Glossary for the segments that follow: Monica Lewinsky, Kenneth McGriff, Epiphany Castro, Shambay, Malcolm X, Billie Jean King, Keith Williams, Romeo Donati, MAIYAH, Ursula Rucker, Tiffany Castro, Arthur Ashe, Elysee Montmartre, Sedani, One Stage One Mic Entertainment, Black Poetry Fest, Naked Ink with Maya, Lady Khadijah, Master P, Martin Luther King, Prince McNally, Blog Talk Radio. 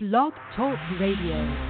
Blog Talk Radio.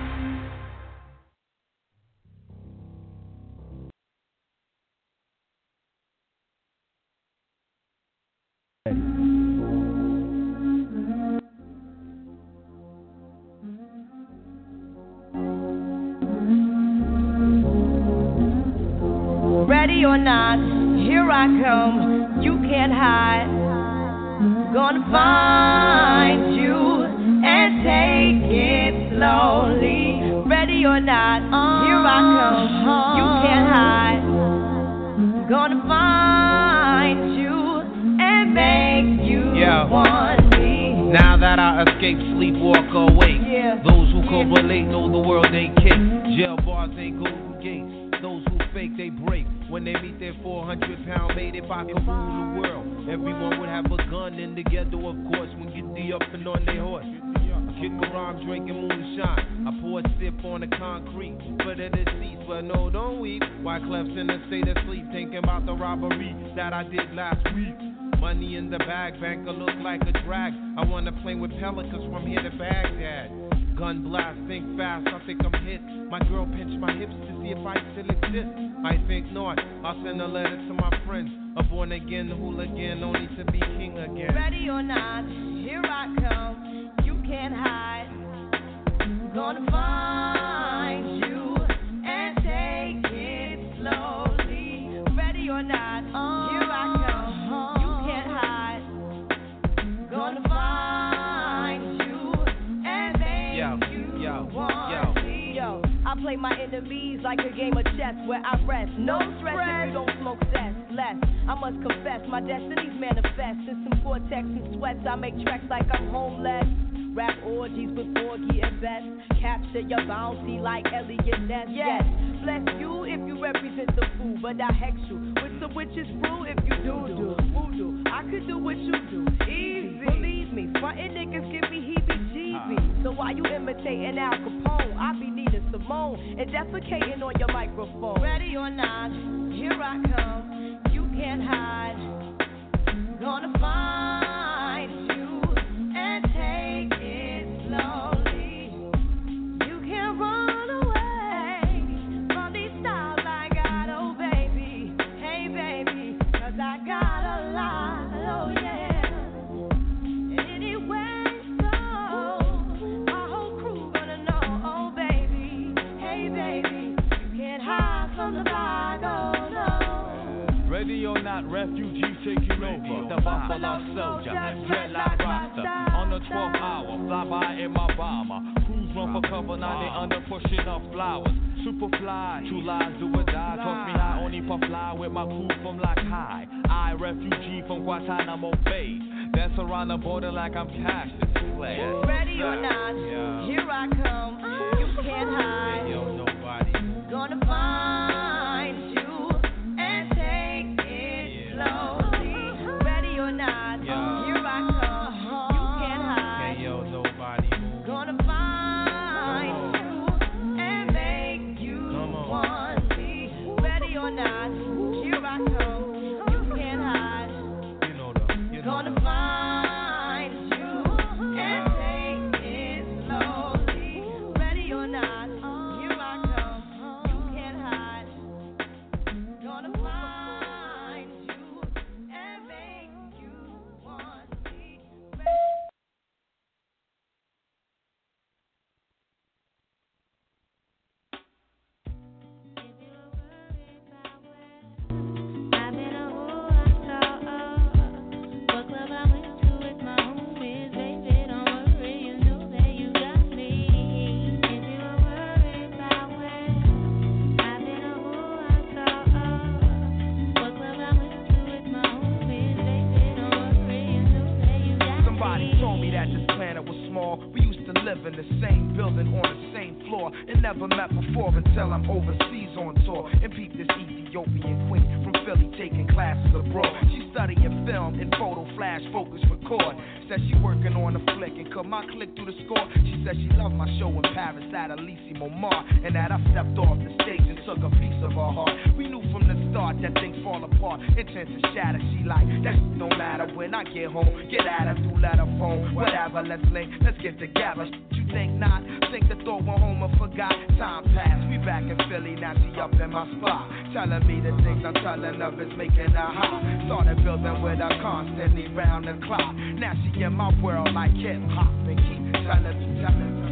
Never met before until I'm overseas on tour and peep this easy Ethiopian queen from Philly taking classes abroad. She studying film and photo, flash, focus, record. Said she working on a flick and cut my click through the score. She said she loved my show in Paris at Elysee Montmartre, and that I stepped off the stage and took a piece of her heart. We knew from the start that things fall apart, intense and shatter. She like, that shit don't matter when I get home. Get at her through letter phone, whatever, let's link, let's get together. You think not? Think the thought went home and forgot. Time passed, we back in Philly, now she up in my spot, telling me the things I'm telling her is making her hot. Started building with her constantly round the clock. Now she in my world like hip hop and keep telling me,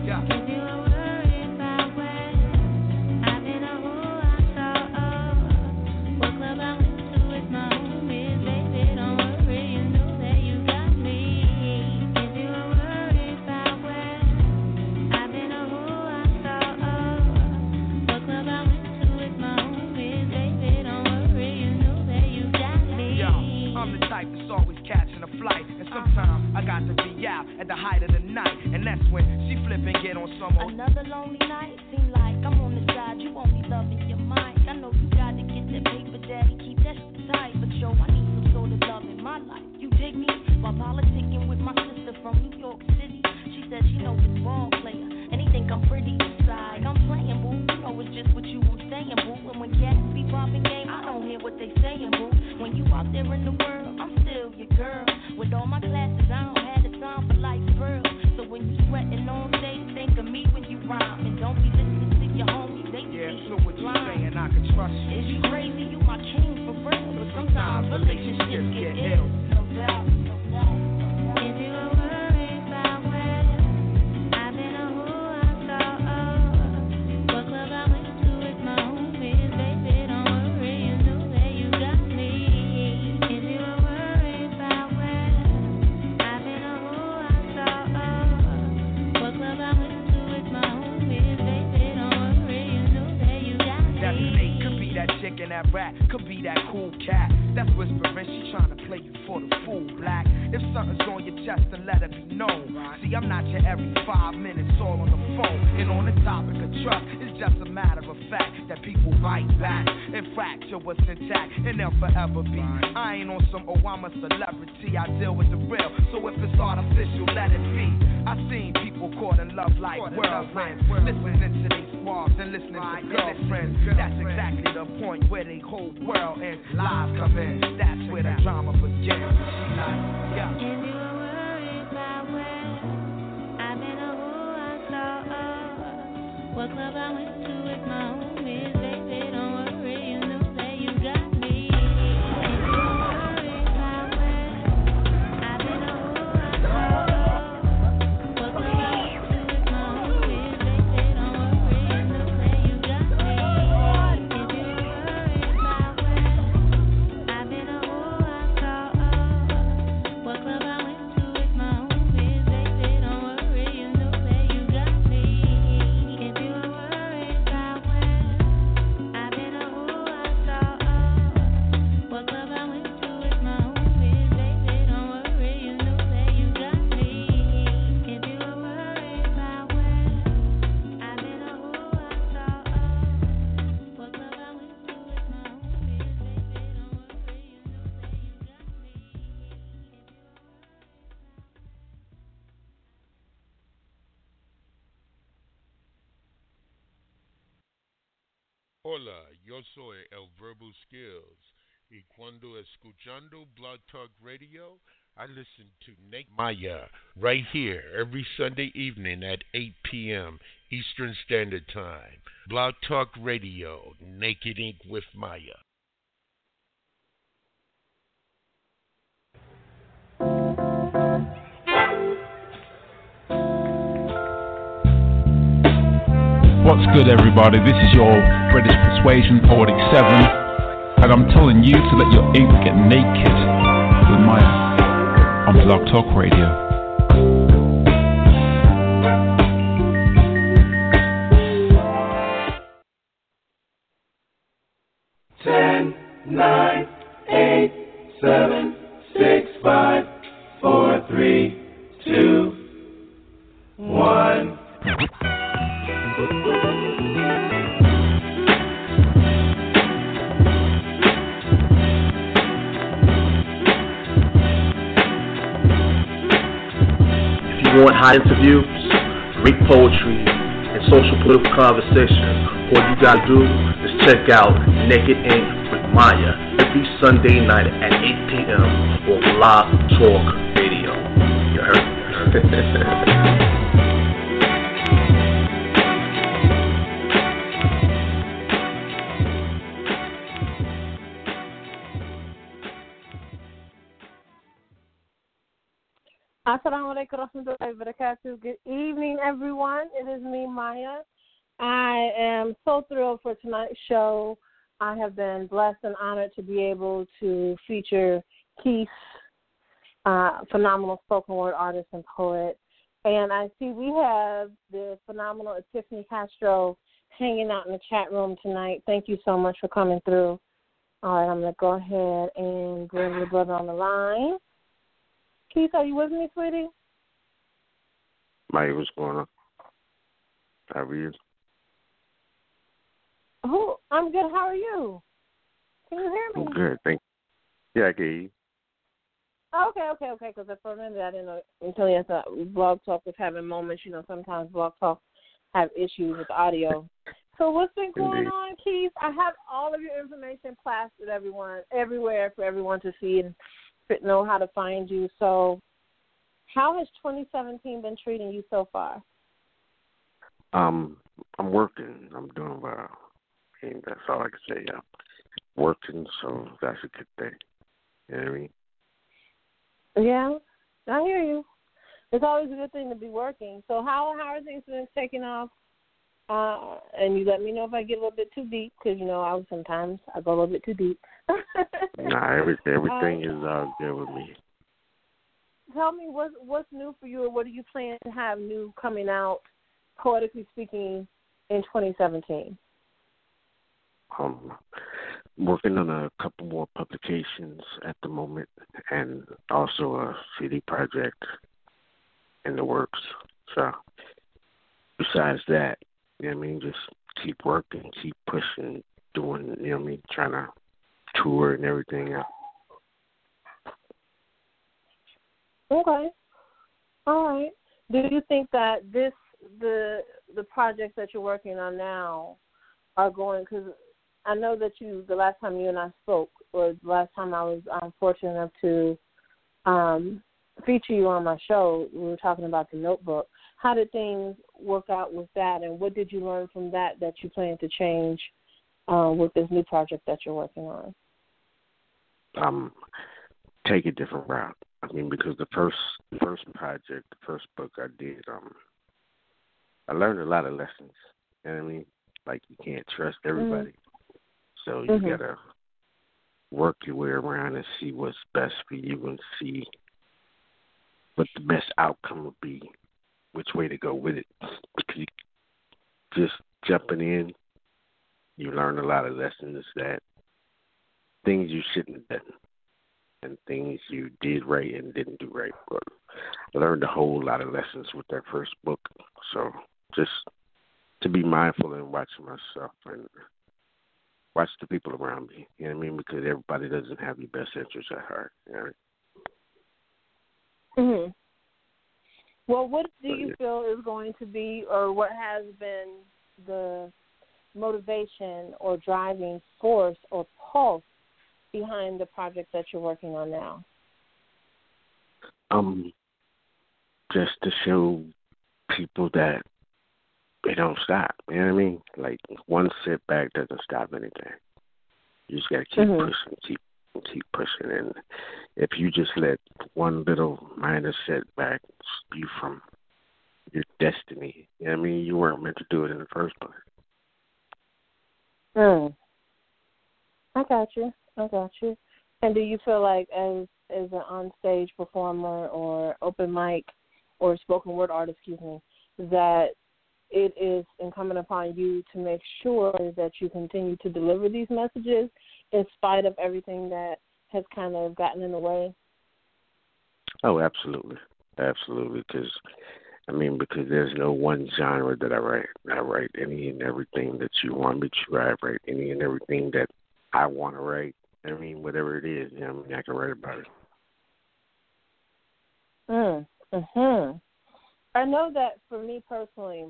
yeah. I got to be out at the height of the night, and that's when she flip and get on some old. Another lonely night, seem like I'm on the side, you only loving your mind. I know you got to get that paper, daddy, keep that shit tight, but yo, I need some sort of love in my life, you dig me? While politicking with my sister from New York City, she said she knows it's wrong, player, and he think I'm pretty side. I'm playing, boo, you know it's just what you were saying, boo, and when cats be popping game, I don't hear what they saying, boo, when you out there in the world, I'm still your girl. With all my classes, I don't have the time for life's pearls. So when you sweating all day, think of me when you rhyme. And don't be listening to your homies, they yeah, so what you saying, I can trust you. Is you crazy? You my king for real. But sometimes relationships get ill. No doubt, no doubt. That rat could be that cool cat that's whispering, she trying to play you for the fool, black. If something's on your chest, then let it be known. See, I'm not your every 5 minutes all on the phone. And on the topic of trust, it's just a matter of fact that people bite back and fracture what's intact, and they'll forever be. I ain't on some, oh, I'm a celebrity, I deal with the real. So if it's artificial, let it be. I seen people caught in love like whirlwinds, listening to these squabs and listening to girlfriends. That's exactly the point where the whole world and lives come in. That's where the drama begins. If you were worried about where I've been or who I saw, what club I went to with my homies, baby, don't worry, you know that you got me. If you were worried about where I've been or who I saw, what club I went to with my homies, baby, don't worry, you know that you got me. If you were worried about where I've been or who I saw, what club I went to with my homies, baby, don't worry, you know that you got me. If you were worried about where I've been or who I saw, what club I went to with my homies, baby, don't worry, you know that you got me. If you were worried about where I've been or who I saw, what club I went to with my homies, baby, don't worry, you know that you got me. Hola, yo soy El Verbal Skills. Y cuando escuchando Blog Talk Radio, I listen to Naked Maya right here every Sunday evening at 8 p.m. Eastern Standard Time. Blog Talk Radio, Naked Ink with Maya. What's good, everybody? This is your British Persuasion Poetic 7, and I'm telling you to let your ink get naked with Maya on Blog Talk Radio. want hot interviews, great poetry, and social political conversations, all you gotta do is check out Naked Ink with Maya every Sunday night at 8 p.m. on Blog Talk Radio. You heard me? Assalamu alaikum warahmatullahi wabarakatuh. Good evening, everyone. It is me, Maya. I am so thrilled for tonight's show. I have been blessed and honored to be able to feature Keith, phenomenal spoken word artist and poet. And I see we have the phenomenal Tiffany Castro hanging out in the chat room tonight. Thank you so much for coming through. All right, I'm going to go ahead and bring your brother on the line. Keith, are you with me, sweetie? Maya, what's going on? How are you? Oh, I'm good. How are you? Can you hear me? I'm good. Thank you. Yeah, I can hear you. Okay. Because for a minute, I didn't know until you thought Blog Talk was having moments. You know, sometimes Blog Talk have issues with audio. So what's been going on, Keith? I have all of your information plastered everywhere for everyone to see and know how to find you. So how has 2017 been treating you so far? I'm working. I'm doing well. I mean, that's all I can say. I'm working, so that's a good thing. You know what I mean? Yeah, I hear you. It's always a good thing to be working. So how are things been taking off? And you let me know if I get a little bit too deep, because, you know, sometimes I go a little bit too deep. Nah, everything is out there with me. Tell me, what's new for you, or what do you plan to have new coming out, poetically speaking, in 2017? Working on a couple more publications at the moment, and also a CD project in the works. So, besides that, you know what I mean, just keep working, keep pushing, doing, you know what I mean, trying to tour and everything else. Okay. All right. Do you think that the projects that you're working on now are going, because I know that the last time you and I spoke, or the last time I was fortunate enough to feature you on my show, we were talking about The Notebook. How did things work out with that, and what did you learn from that you plan to change with this new project that you're working on? Take a different route. I mean, because the first book I did, I learned a lot of lessons. You know what I mean? Like, you can't trust everybody. Mm-hmm. So you got to work your way around and see what's best for you and see what the best outcome would be, which way to go with it. Because just jumping in, you learn a lot of lessons, that things you shouldn't have done and things you did right and didn't do right. But I learned a whole lot of lessons with that first book. So just to be mindful and watch myself and watch the people around me, you know what I mean? Because everybody doesn't have your best interests at heart, you know? Mm-hmm. Well, what do you feel is going to be, or what has been the motivation or driving force or pulse behind the project that you're working on now? Just to show people that they don't stop. You know what I mean? Like, one setback doesn't stop anything. You just got to keep pushing, keep pushing, and if you just let one little minor setback keep you from your destiny, you know what I mean? You weren't meant to do it in the first place. I got you. And do you feel like as an on-stage performer or open mic or spoken word artist, that it is incumbent upon you to make sure that you continue to deliver these messages in spite of everything that has kind of gotten in the way? Oh, absolutely. Absolutely, because there's no one genre that I write. I write any and everything that you want me to. I write any and everything that I want to write. I mean, whatever it is, you know, I can write about it. I know that for me personally,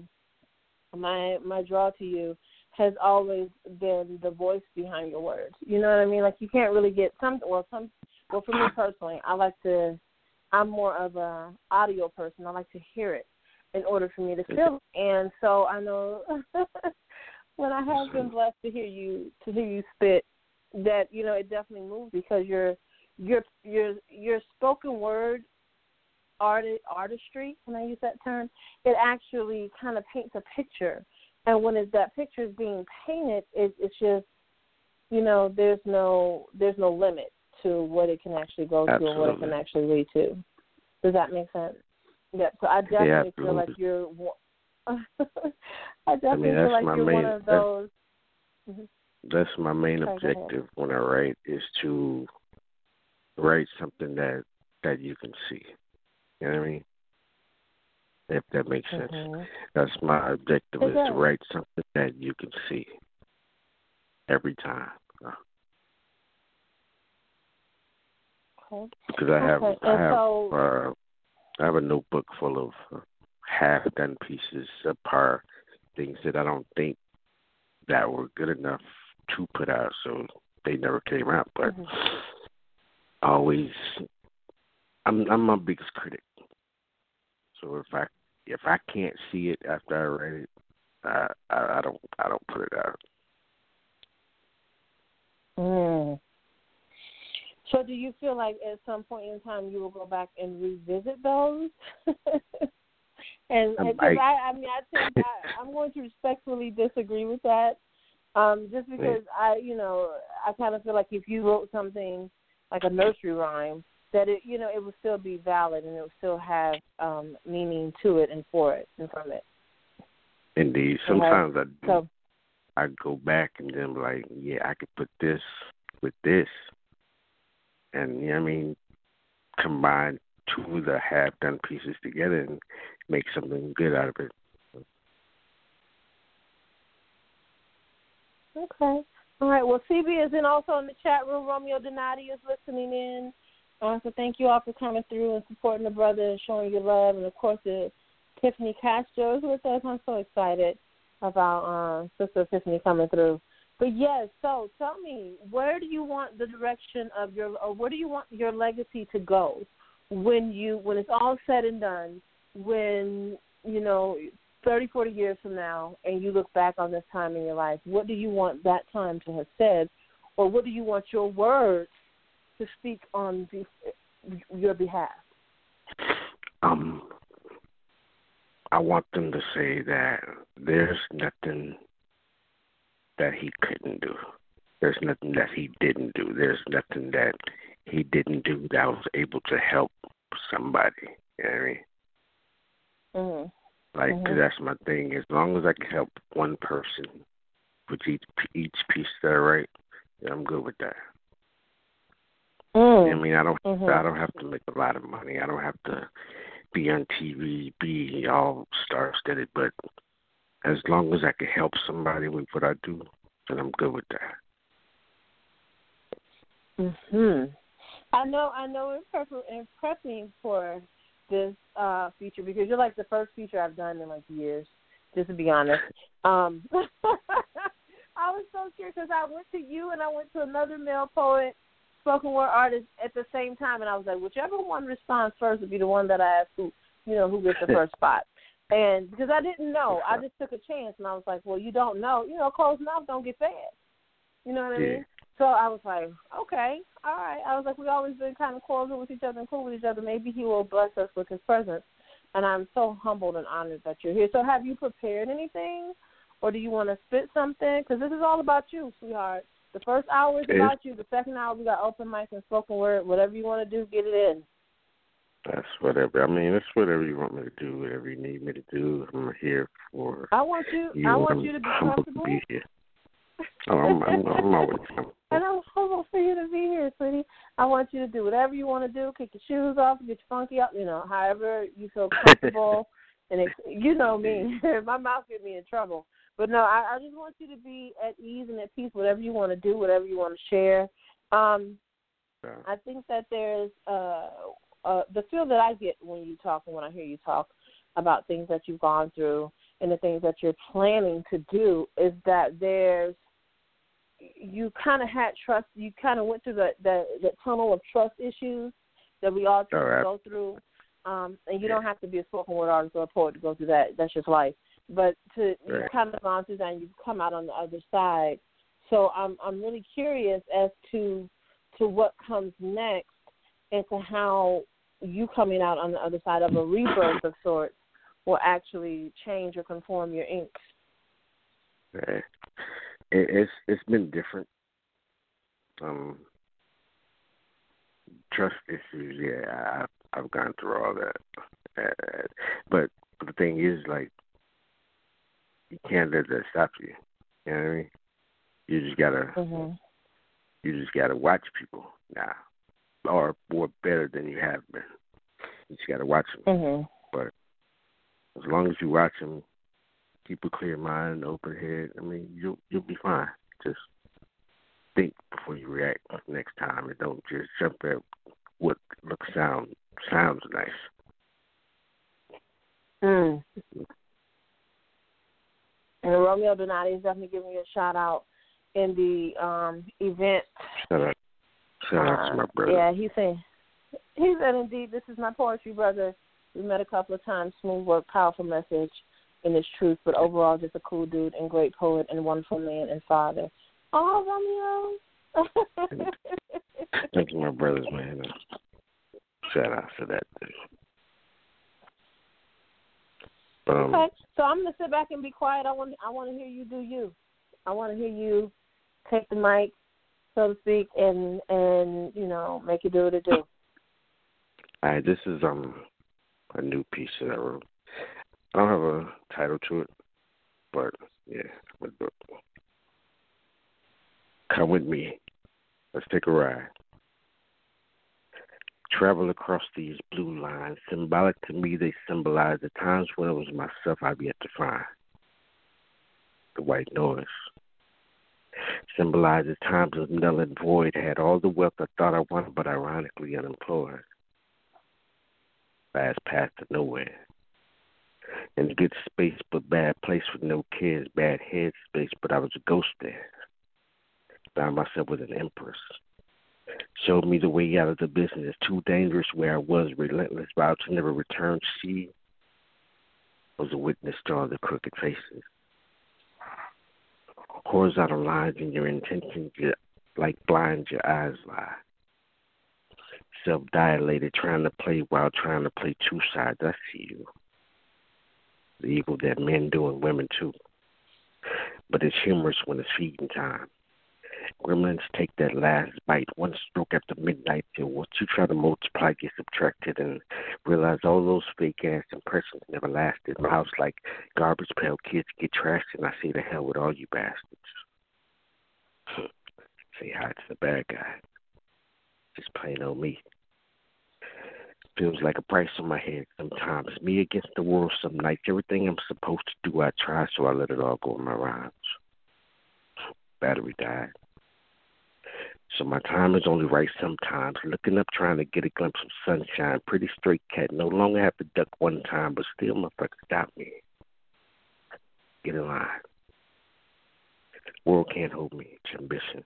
my draw to you has always been the voice behind the words. You know what I mean? Like, you can't really get well, for me personally, I'm more of a audio person. I like to hear it in order for me to feel it. And so I know when I have been blessed to hear you spit, that, you know, it definitely moves, because your spoken word artistry, when I use that term, it actually kind of paints a picture. And when that picture is being painted, it's just, you know, there's no limit to what it can actually go to and what it can actually lead to. Does that make sense? Yeah. So I definitely feel like you're. I feel like you're one of those. That's my main objective when I write, is to write something that you can see. You know what I mean? If that makes sense. That's my objective, is to write something that you can see every time. Because I have a notebook full of half-done pieces, subpar things that I don't think that were good enough to put out, so they never came out. But always, I'm my biggest critic. So if I can't see it after I write it, I don't put it out. So do you feel like at some point in time you will go back and revisit those? And I think I'm going to respectfully disagree with that, just because I kind of feel like if you wrote something like a nursery rhyme, that it, you know, it would still be valid and it would still have meaning to it and for it and from it. Indeed, sometimes I go back and then be like, yeah, I could put this with this, and you know what I mean, combine two of the half done pieces together and make something good out of it. Okay. All right. Well, CB is in also in the chat room. Romeo Donati is listening in. So thank you all for coming through and supporting the brother and showing your love. And, of course, Tiffany Castro is with us. I'm so excited about Sister Tiffany coming through. But, yes, so tell me, where do you want the direction of where do you want your legacy to go when it's all said and done, when, you know, 30, 40 years from now and you look back on this time in your life? What do you want that time to have said, or what do you want your words to speak on your behalf? I want them to say that there's nothing that he couldn't do. There's nothing that he didn't do. There's nothing that he didn't do that was able to help somebody. You know what I mean? Cause that's my thing. As long as I can help one person with each piece that I write, then I'm good with that. I mean, I don't have to make a lot of money. I don't have to be on TV, be all star-studded. But as long as I can help somebody with what I do, then I'm good with that. I know. It's prepping for this feature, because you're like the first feature I've done in like years. Just to be honest. I was so curious because I went to you and I went to another male poet, spoken word artist at the same time, and I was like, whichever one responds first would be the one that I asked who gets the first spot. And because I didn't know, I just took a chance, and I was like, well, you don't know, closed mouth don't get fed. You know what I mean? So I was like, okay, all right. I was like, we've always been kind of cordial with each other and cool with each other. Maybe he will bless us with his presence. And I'm so humbled and honored that you're here. So have you prepared anything, or do you want to spit something? Because this is all about you, sweetheart. The first hour is about you. The second hour, we got open mic and spoken word. Whatever you want to do, get it in. That's whatever. I mean, it's whatever you want me to do, whatever you need me to do. I'm here for. I want you to be comfortable. To be here. I'm always comfortable. And I'm humble for you to be here, sweetie. I want you to do whatever you want to do. Kick your shoes off, get your funky up, however you feel comfortable. And it, you know me. My mouth get me in trouble. But no, I just want you to be at ease and at peace, whatever you want to do, whatever you want to share. I think that there's the feel that I get when you talk and when I hear you talk about things that you've gone through and the things that you're planning to do is that there's, you kind of had trust, you kind of went through the tunnel of trust issues that we all go through. And you don't have to be a spoken word artist or a poet to go through that. That's just life. But to you've kind of gone through that and you've come out on the other side. So I'm really curious as to what comes next and to how you coming out on the other side of a rebirth of sorts will actually change or conform your ink. Right. It's been different. Trust issues, I've gone through all that. But the thing is, like, you can't let that stop you. You know what I mean? You just gotta, watch people now, or better than you have been. You just gotta watch them. But as long as you watch them, keep a clear mind, open head. I mean, you'll be fine. Just think before you react next time, and don't just jump at what looks sounds nice. And Romeo Donati is definitely giving you a shout out in the event. Shout out to my brother. Yeah, he said, indeed, this is my poetry brother. We met a couple of times. Smooth work, powerful message, and it's truth. But overall, just a cool dude and great poet and wonderful man and father. Oh, Romeo! Thank you, my brothers, man. Shout out to that. Okay, so I'm gonna sit back and be quiet. I want to hear you do you. I want to hear you take the mic, so to speak, and you know, make you do what it do. All right, this is a new piece that I wrote. I don't have a title to it, but yeah, I'm gonna do it. Come with me. Let's take a ride. Travel across these blue lines. Symbolic to me, they symbolize the times when it was myself I've yet to find. The white noise symbolizes times of null and void. Had all the wealth I thought I wanted, but ironically unemployed. Last path to nowhere. In good space, but bad place with no kids. Bad head space, but I was a ghost there. Found myself with an empress. Showed me the way out of the business. Too dangerous where I was. Relentless, vowed to never return. She was a witness to all the crooked faces. Horizontal lines in your intentions, like blind, your eyes lie. Self-dilated, trying to play two sides. I see you. The evil that men do and women too. But it's humorous when it's feeding time. Gremlins take that last bite, one stroke after midnight, till once you try to multiply, get subtracted, and realize all those fake-ass impressions never lasted. My house like garbage pail kids get trashed, and I say to hell with all you bastards. Say hi to the bad guy. Just plain old me. Feels like a price on my head sometimes. Me against the world some nights. Everything I'm supposed to do, I try, so I let it all go in my rhymes. Battery died. So my time is only right sometimes. Looking up, trying to get a glimpse of sunshine. Pretty straight cat. No longer have to duck one time, but still motherfuckers got me. Get in line. World can't hold me. It's ambition.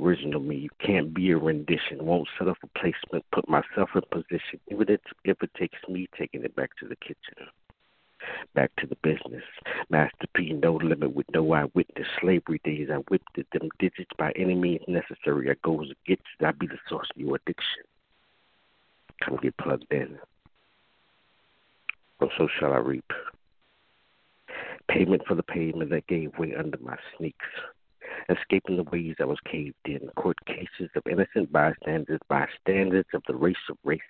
Original me. You can't be a rendition. Won't settle for placement. Put myself in position. Even if it takes me taking it back to the kitchen. Back to the business. Master P, no limit with no eyewitness. Slavery days, I whipped at them digits by any means necessary. I goes against it. I be the source of your addiction. Come get plugged in. Or so shall I reap. Payment for the pavement that gave way under my sneaks. Escaping the ways I was caved in. Court cases of innocent bystanders by standards of the race of races.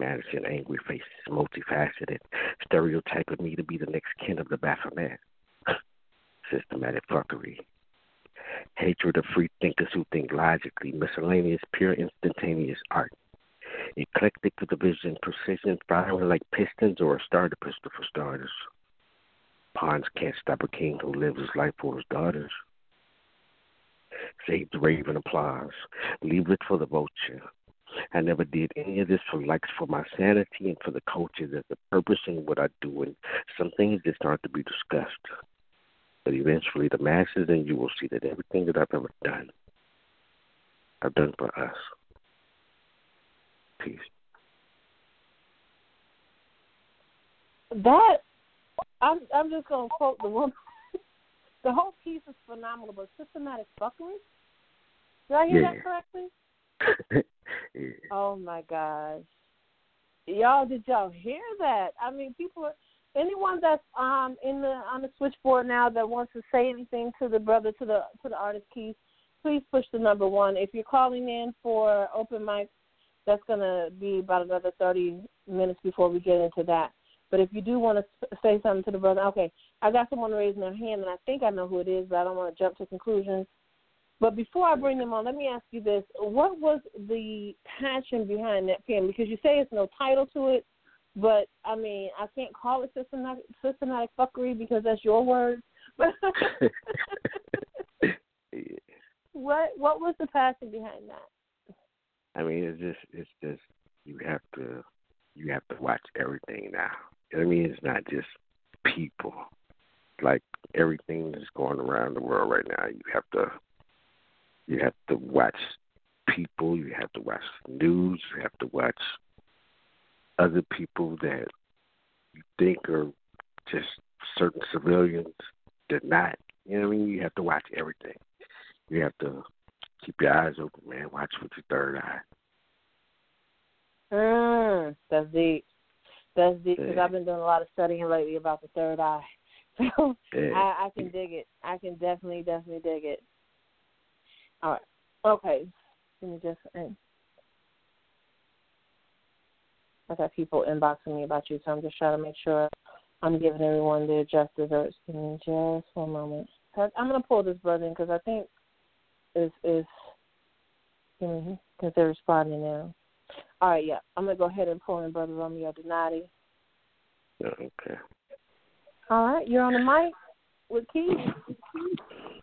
Madison, angry faces, multifaceted, stereotype of me to be the next kin of the Baphomet. Systematic fuckery. Hatred of free thinkers who think logically, miscellaneous, pure, instantaneous art. Eclectic with the vision, precision, firing like pistons or a starter pistol for starters. Pawns can't stop a king who lives his life for his daughters. Saved rave and applause. Leave it for the vulture. I never did any of this for my sanity and for the coaches as the purpose in what I do. And some things just aren't to be discussed. But eventually the masses, and you will see that everything that I've ever done, I've done for us. Peace. That, I'm just going to quote the woman. The whole piece is phenomenal, but systematic fuckery? Did I hear that correctly? Yeah. Oh, my gosh. Y'all, did y'all hear that? I mean, people are, anyone that's on the switchboard now that wants to say anything to the brother, to the artist, Keith, please push the number 1. If you're calling in for open mics, that's going to be about another 30 minutes before we get into that. But if you do want to say something to the brother, okay, I got someone raising their hand, and I think I know who it is, but I don't want to jump to conclusions. But before I bring them on, let me ask you this. What was the passion behind that pen? Because you say it's no title to it, but, I mean, I can't call it systematic fuckery because that's your word. What was the passion behind that? I mean, it's just you have to watch everything now. I mean, it's not just people. Like everything that's going around the world right now, you have to watch people, you have to watch news, you have to watch other people that you think are just certain civilians. They're not. You know what I mean? You have to watch everything. You have to keep your eyes open, man. Watch with your third eye. That's deep. That's deep because I've been doing a lot of studying lately about the third eye. So I can dig it. I can definitely dig it. All right. Okay. Let me just end. I got people inboxing me about you, so I'm just trying to make sure I'm giving everyone their just desserts. Give me just one moment. I'm going to pull this brother in because I think because they're responding now. All right, yeah. I'm going to go ahead and pull in Brother Romeo Donati. Okay. All right, you're on the mic with Keith.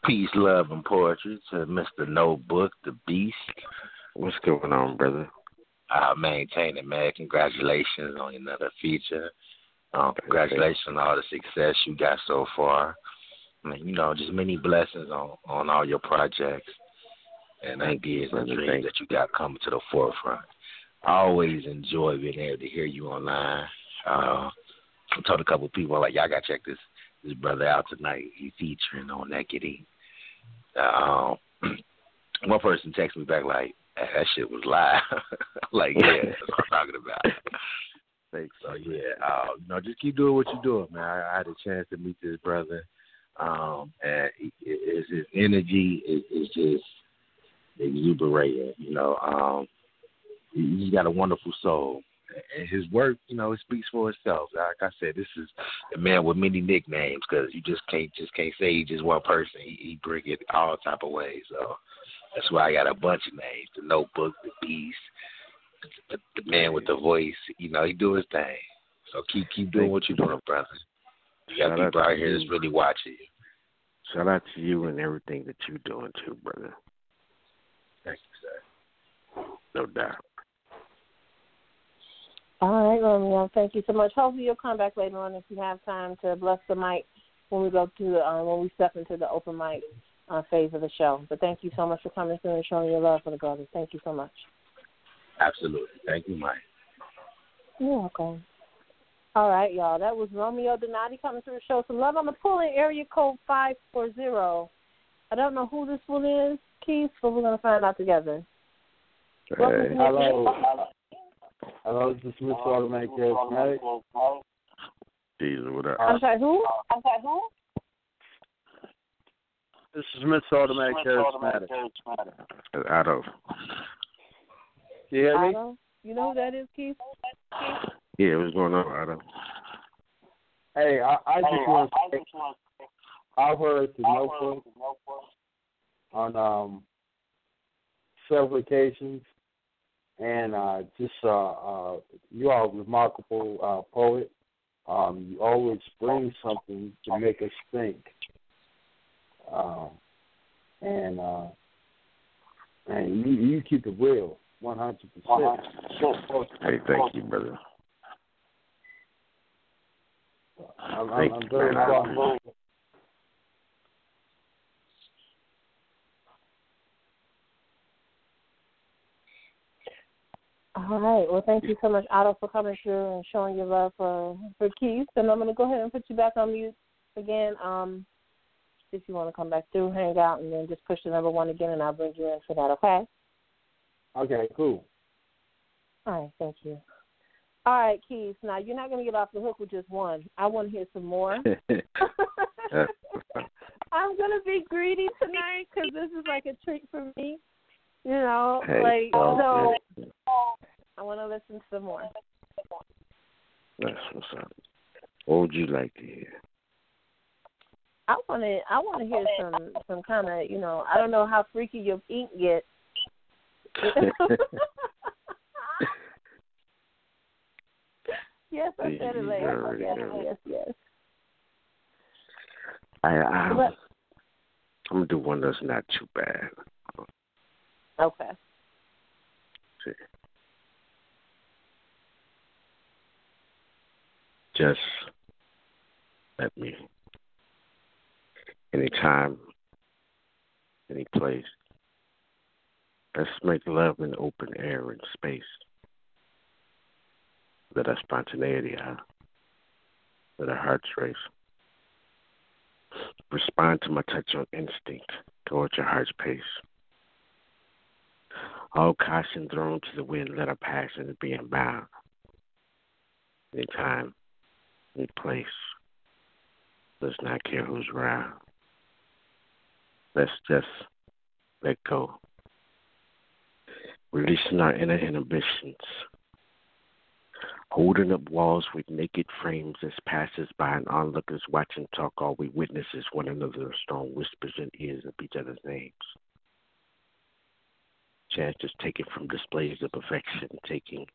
Peace, love, and poetry to Mr. Notebook, the Beast. What's going on, brother? Maintain it, man. Congratulations on another feature. Congratulations on all the success you got so far. I mean, just many blessings on all your projects and ideas and dreams that you got coming to the forefront. I always enjoy being able to hear you online. I told a couple of people, like, y'all got to check this brother out tonight. He's featuring on Naked Ink. One person texted me back like, that shit was live. Like, yeah, that's what I'm talking about. So, yeah, just keep doing what you're doing, man. I had a chance to meet this brother. And his energy is just exuberating, He's got a wonderful soul. And his work, it speaks for itself. Like I said, this is a man with many nicknames because you just can't say he's just one person. He bring it all type of ways. So that's why I got a bunch of names. The Notebook, the Beast, the man with the voice. He do his thing. So keep doing what you're doing, brother. You got people out here that's really watching you. Shout out to you and everything that you're doing too, brother. Thank you, sir. No doubt. All right, Romeo, thank you so much. Hopefully you'll come back later on if you have time to bless the mic when we go to when we step into the open mic phase of the show. But thank you so much for coming through and showing your love for the brothers. Thank you so much. Absolutely. Thank you, Mike. You're welcome. All right, y'all. That was Romeo Donati coming through the show. Some love. I'm going to pull in area code 540. I don't know who this one is, Keith, but we're going to find out together. Hey. Hello. Hello, this is Mr. Automatic Charismatic. Jesus, what up? I'm sorry, who? This is Mr. Automatic Charismatic. Otto. You hear me? Otto? You know who that is, Keith? Yeah, what's going on, Otto? Hey, I just want to say, I heard the Notebook on several occasions. And you are a remarkable poet. You always bring something to make us think. And you keep it real. 100%. Hey, thank you, brother. I'm very proud. All right. Well, thank you so much, Otto, for coming through and showing your love for Keith. And I'm going to go ahead and put you back on mute again. If you want to come back through, hang out, and then just push the number one again, and I'll bring you in for that, okay? Okay, cool. All right, thank you. All right, Keith, now you're not going to get off the hook with just one. I want to hear some more. I'm going to be greedy tonight because this is like a treat for me. You know, hey, like, so I want to listen to some more. That's what's up. What would you like to hear? I want to hear some kind of, you know, I don't know how freaky your ink gets. Yes, I said it later. Yes. I'm going to do one that's not too bad. Okay. Just let me. Anytime, any place. Let's make love in open air and space. Let our spontaneity out. Let our hearts race. Respond to my touch on instinct. Go at your heart's pace. All caution thrown to the wind. Let our passions be unbound. Any time, any place. Let's not care who's around. Let's just let go. Releasing our inner inhibitions. Holding up walls with naked frames as passers-by and onlookers watch and talk. All we witness is one another's strong whispers in ears of each other's names. Chance is taken from displays of affection, taking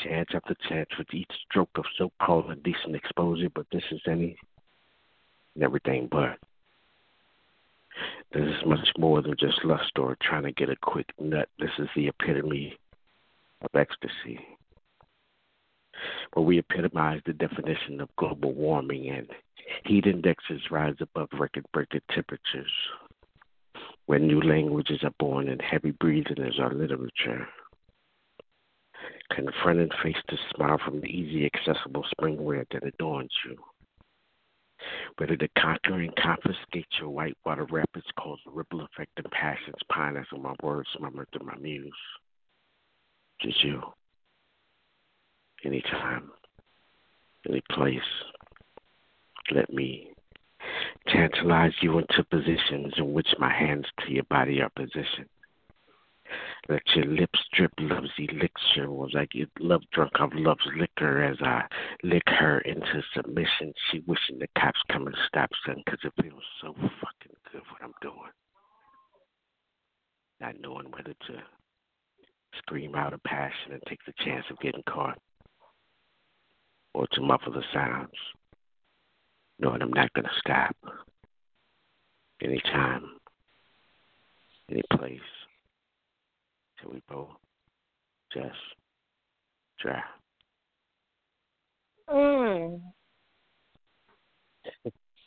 chance after chance with each stroke of so-called indecent exposure, but this is any and everything but. This is much more than just lust or trying to get a quick nut. This is the epitome of ecstasy. Where we epitomize the definition of global warming and heat indexes rise above record-breaking temperatures. Where new languages are born and heavy breathing is our literature. Confronting face to smile from the easy, accessible springwear that adorns you. Whether to conquer and confiscate your whitewater rapids cause a ripple effect and passions pine as my words murmur through my muse. Just you. Anytime, any place, let me tantalize you into positions in which my hands to your body are positioned. Let your lips drip love's elixir. Was I get love drunk of love's liquor as I lick her into submission. She wishing the cops come and stop, son, because it feels so fucking good what I'm doing. Not knowing whether to scream out of passion and take the chance of getting caught or to muffle the sounds. Knowing I'm not going to stop. Anytime, any place. We both just try.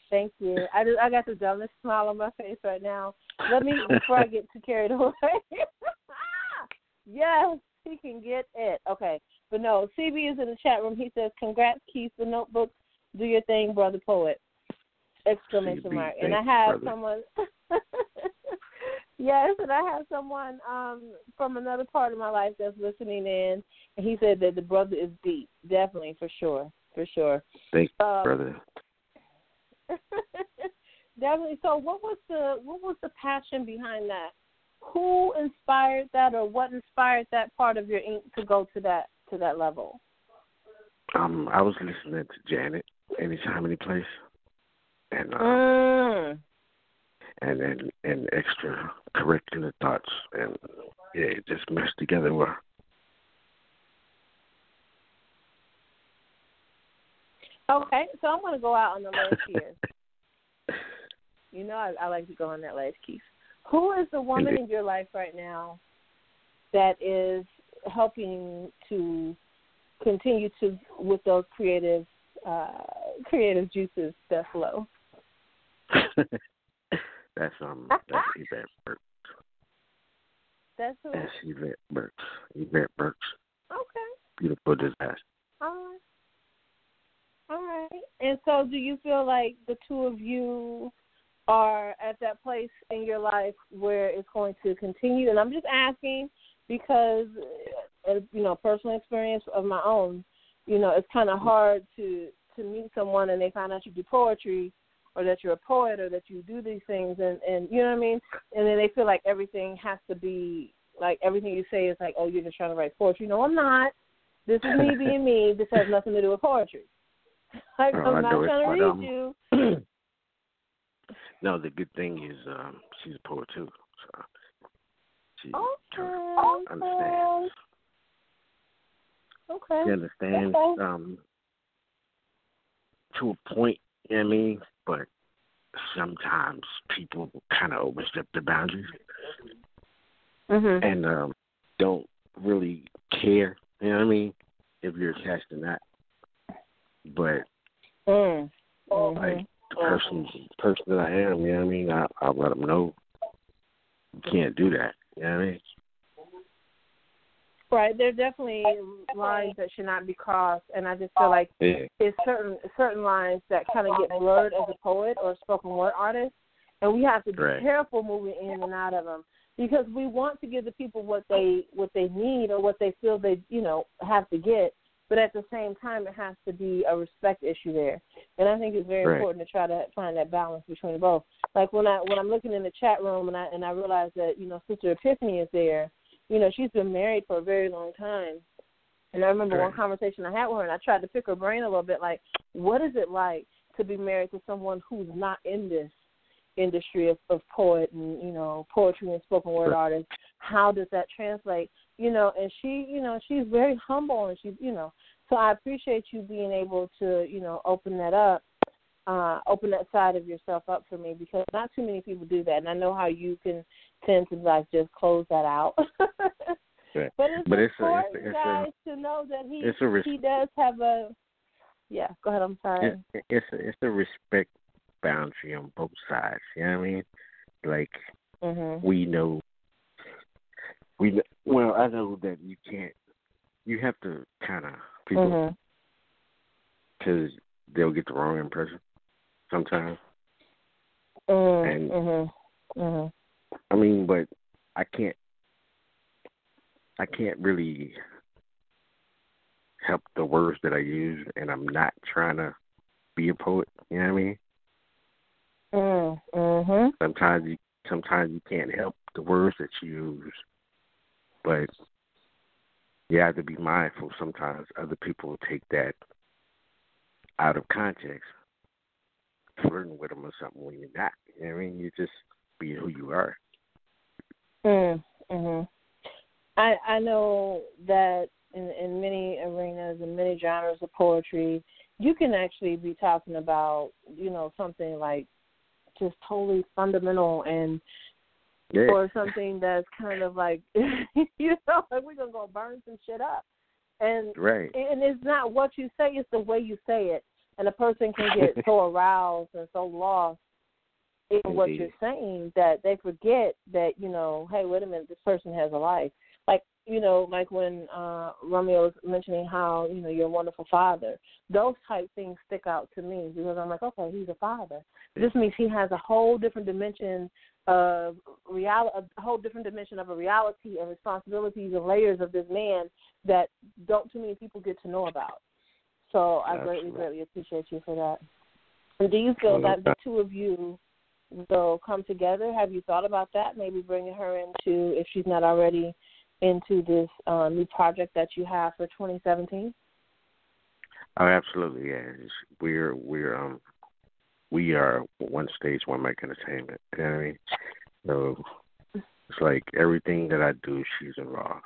Thank you. I got the dumbest smile on my face right now. Let me before I get too carried away. Yes, he can get it. Okay, but no. CB is in the chat room. He says, "Congrats, Keith. The notebook. Do your thing, brother poet!" Exclamation mark. And I have someone. Yes, and I have someone from another part of my life that's listening in, and he said that the brother is deep. Definitely, for sure. Thank you, brother. Definitely. So, what was the passion behind that? Who inspired that, or what inspired that part of your ink to go to that level? I was listening to Janet, Anytime, Any Place, and. And extra curricular thoughts, and yeah, it just meshed together well. Okay, so I'm gonna go out on the ledge here. You know, I like to go on that ledge, Keith. Who is the woman in your life right now that is helping to continue to with those creative juices that flow. That's Yvette Burks. That's who. That's Yvette Burks. Yvette Burks. Okay. Beautiful disaster. All right. And so, do you feel like the two of you are at that place in your life where it's going to continue? And I'm just asking because, you know, personal experience of my own, you know, it's kind of hard to meet someone and they find out you do poetry or that you're a poet or that you do these things and you know what I mean? And then they feel like everything has to be, like everything you say is like, oh, you're just trying to write poetry. No, I'm not. This is me being me. This has nothing to do with poetry. Like, I'm not trying to read you. No, the good thing is she's a poet too, so she understands. Okay. She understands to a point, you know what I mean? But sometimes people kind of overstep the boundaries and don't really care, you know what I mean, if you're attached or not. But like the person that I am, you know what I mean, I let them know you can't do that, you know what I mean? Right, there are definitely lines that should not be crossed, and I just feel like it's certain lines that kind of get blurred as a poet or a spoken word artist, and we have to be careful moving in and out of them because we want to give the people what they need or what they feel they, you know, have to get. But at the same time, it has to be a respect issue there, and I think it's very important to try to find that balance between both. Like when I'm looking in the chat room and I realize that, you know, Sister Epiphany is there. You know, she's been married for a very long time, and I remember one conversation I had with her, and I tried to pick her brain a little bit, like, what is it like to be married to someone who's not in this industry of poet and, you know, poetry and spoken word artists? How does that translate? You know, and she, you know, she's very humble, and she's, you know, so I appreciate you being able to, you know, open that up, open that side of yourself up for me, because not too many people do that, and I know how you can tend to like just close that out. But it's important, guys, to know that he does have a Go ahead, I'm sorry. It's a respect boundary on both sides. You know what I mean? Like we know. I know that you can't. You have to kind of people because they'll get the wrong impression sometimes. I mean, but I can't really help the words that I use, and I'm not trying to be a poet. You know what I mean? Sometimes you can't help the words that you use. But you have to be mindful sometimes other people take that out of context, flirting with them or something when you're not. You know what I mean? You just be who you are. I know that in many arenas and many genres of poetry, you can actually be talking about, you know, something like just totally fundamental and or something that's kind of like, you know, like we're going to go burn some shit up. And it's not what you say, it's the way you say it. And a person can get so aroused and so lost in what you're saying that they forget that, you know, hey, wait a minute, this person has a life. Like, you know, like when Romeo was mentioning how, you know, you're a wonderful father. Those type things stick out to me because I'm like, okay, he's a father. This means he has a whole different dimension of a reality and responsibilities and layers of this man that don't too many people get to know about. So I greatly appreciate you for that. And do you feel that the two of you will come together? Have you thought about that? Maybe bringing her into, if she's not already, into this new project that you have for 2017? Oh, absolutely, yeah. We are One Stage One Mic Entertainment. You know what I mean? So it's like everything that I do, she's involved.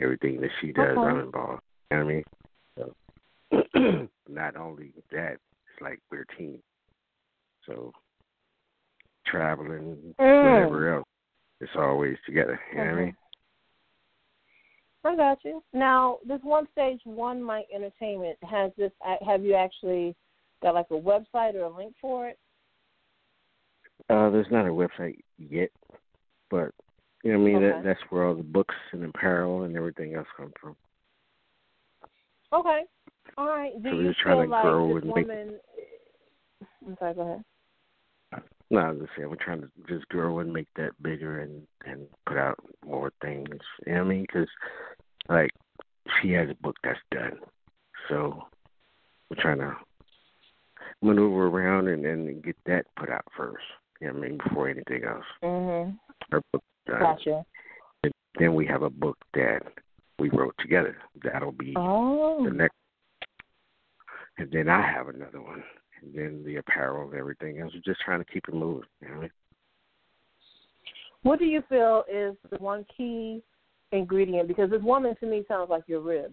Everything that she does, I'm involved. You know what I mean? So not only that, it's like we're a team. So traveling, whatever else, it's always together. You know what I mean? I got you. Now, this One Stage One Mic Entertainment, has this, have you actually got like a website or a link for it? There's not a website yet, but you know what I mean? Okay. That's where all the books and apparel and everything else come from. Okay. All right. Do so you just feel like this woman... I'm sorry, go ahead. No, I was just saying, we're trying to just grow and make that bigger and put out more things. You know what I mean? Because, like, she has a book that's done. So we're trying to maneuver around and get that put out first. You know what I mean? Before anything else. Mm-hmm. Her book's done. Gotcha. And then we have a book that we wrote together. That'll be the next. And then I have another one. And then the apparel and everything else. We're just trying to keep it moving. You know what I mean? What do you feel is the one key ingredient? Because this woman to me sounds like your rib.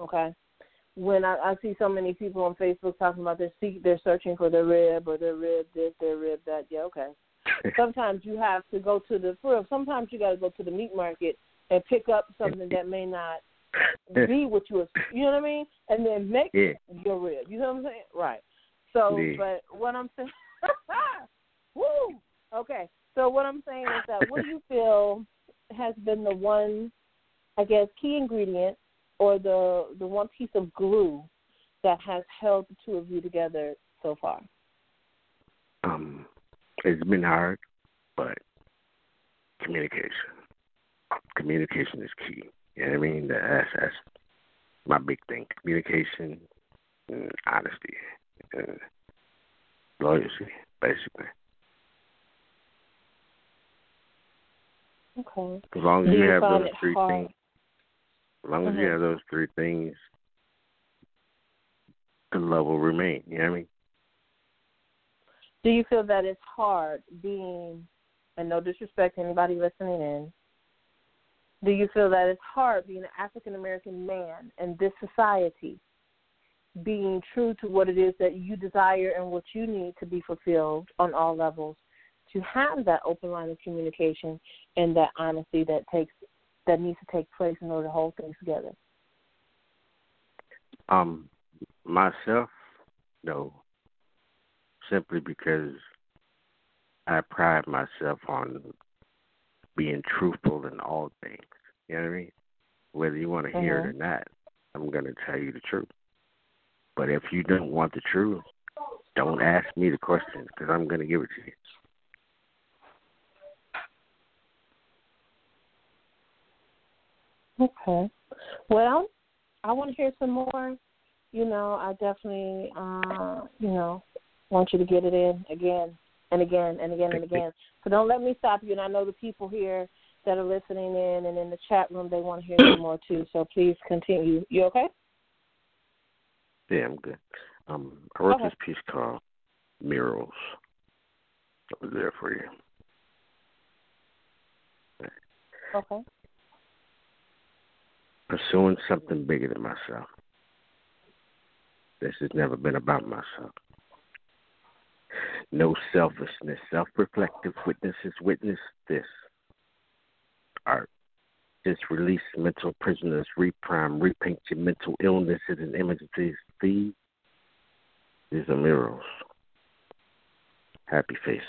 Okay. When I see so many people on Facebook talking about they're searching for their rib or their rib this, their rib that. Yeah, okay. Sometimes you have to go to the rib. Sometimes you got to go to the meat market and pick up something that may not be what you, you know what I mean? And then make your rib. You know what I'm saying? Right. So, but what I'm saying, woo, okay. So what I'm saying is that what do you feel has been the one, I guess, key ingredient or the one piece of glue that has held the two of you together so far? It's been hard, but communication. Communication is key. You know what I mean? That's my big thing. Communication and honesty. Loyalty, basically. Okay. As long as you have those three things, as long as you have those three things, the love will remain. You know what I mean? Do you feel that it's hard being, and no disrespect to anybody listening in, do you feel that it's hard being an African-American man in this society? Being true to what it is that you desire and what you need to be fulfilled on all levels, to have that open line of communication and that honesty that needs to take place in order to hold things together. Myself, no. Simply because I pride myself on being truthful in all things. You know what I mean? Whether you want to hear it or not, I'm going to tell you the truth. But if you don't want the truth, don't ask me the question because I'm going to give it to you. Okay. Well, I want to hear some more. You know, I definitely, you know, want you to get it in again and again and again and again. So don't let me stop you. And I know the people here that are listening in and in the chat room, they want to hear some more too. So please continue. You okay? Yeah, I'm good. I wrote this piece called Murals. I was there for you. Okay. Pursuing something bigger than myself. This has never been about myself. No selfishness, self-reflective witnesses witness this. Art. Just release mental prisoners, reprime, repaint your mental illnesses and images. These are murals. Happy faces.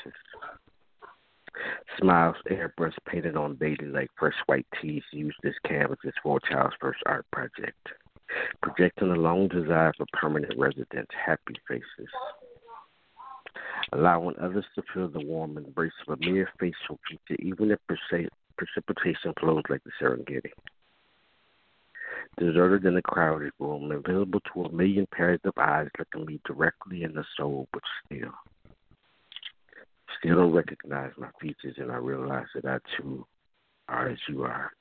Smiles airbrush painted on daily like fresh white tees. Use this canvas for a child's first art project. Projecting a long desire for permanent residence. Happy faces. Allowing others to feel the warm embrace of a mere facial feature, even if precipitation flows like the Serengeti. Deserted in a crowded room, available to a million pairs of eyes looking me directly in the soul, but still don't recognize my features, and I realize that I too are as you are.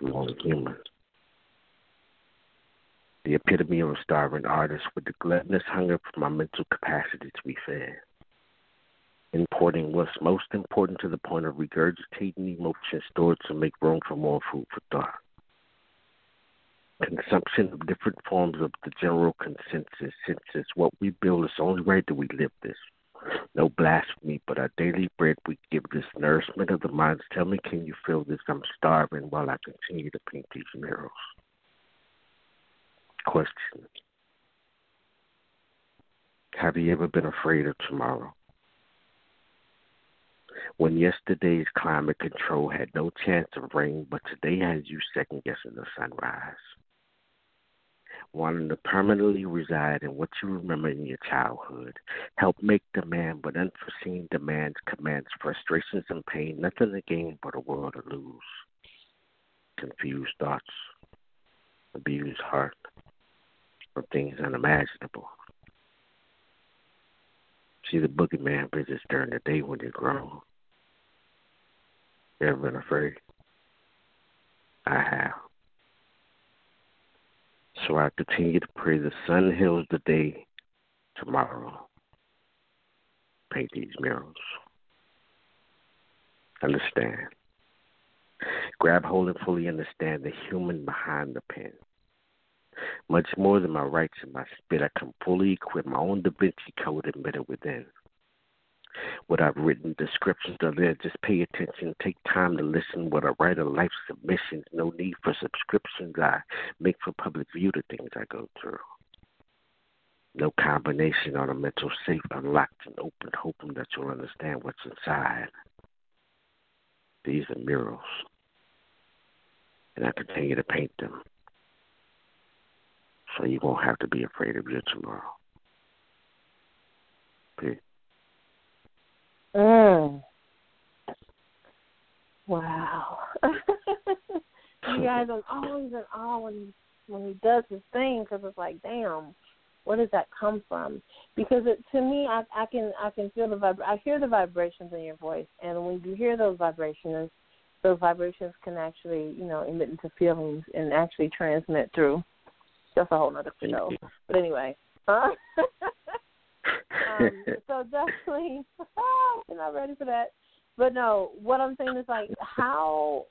I'm only human. The epitome of a starving artist with the gluttonous hunger for my mental capacity to be fed. Importing what's most important to the point of regurgitating emotions stored to make room for more food for thought. Consumption of different forms of the general consensus, what we build is the only way that we live this. no blasphemy, but our daily bread we give, this nourishment of the minds. Tell me, can you feel this? I'm starving while I continue to paint these murals. Question. Have you ever been afraid of tomorrow? When yesterday's climate control had no chance of rain, but today has you second-guessing the sunrise. Wanting to permanently reside in what you remember in your childhood. Help make demand, but unforeseen demands, commands, frustrations, and pain. Nothing to gain but a world to lose. Confused thoughts. Abused heart. From things unimaginable. See, the boogeyman visits during the day when you're grown. You ever been afraid? I have. So I continue to pray the sun heals the day tomorrow. Paint these murals. Understand. Grab hold and fully understand the human behind the pen. Much more than my rights and my spit, I can fully equip my own Da Vinci Code embedded within. What I've written, descriptions are there. Just pay attention. Take time to listen. What I write are life submissions. No need for subscriptions. I make for public view the things I go through. No combination on a mental safe, unlocked and open, hoping that you'll understand what's inside. These are murals. And I continue to paint them. So you won't have to be afraid of your tomorrow. Peace. Wow. You guys are always in awe when he does his thing, because it's like, damn, where does that come from? Because it, to me, I can feel I hear the vibrations in your voice, and when you hear those vibrations can actually, emit into feelings and actually transmit through. That's a whole other show. But anyway. So definitely, you're not ready for that. But no, what I'm saying is like, how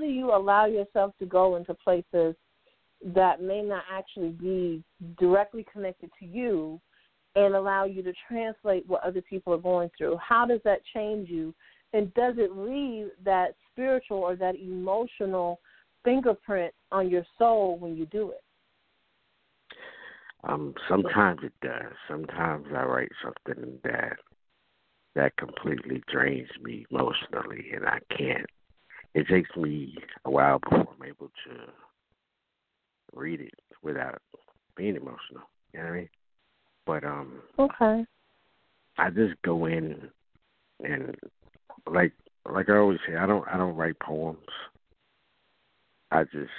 do you allow yourself to go into places that may not actually be directly connected to you, and allow you to translate what other people are going through? How does that change you? And does it leave that spiritual or that emotional fingerprint on your soul when you do it? Sometimes it does. Sometimes I write something that completely drains me emotionally, and I can't. It takes me a while before I'm able to read it without being emotional. You know what I mean? But okay. I just go in and like I always say, I don't write poems. I just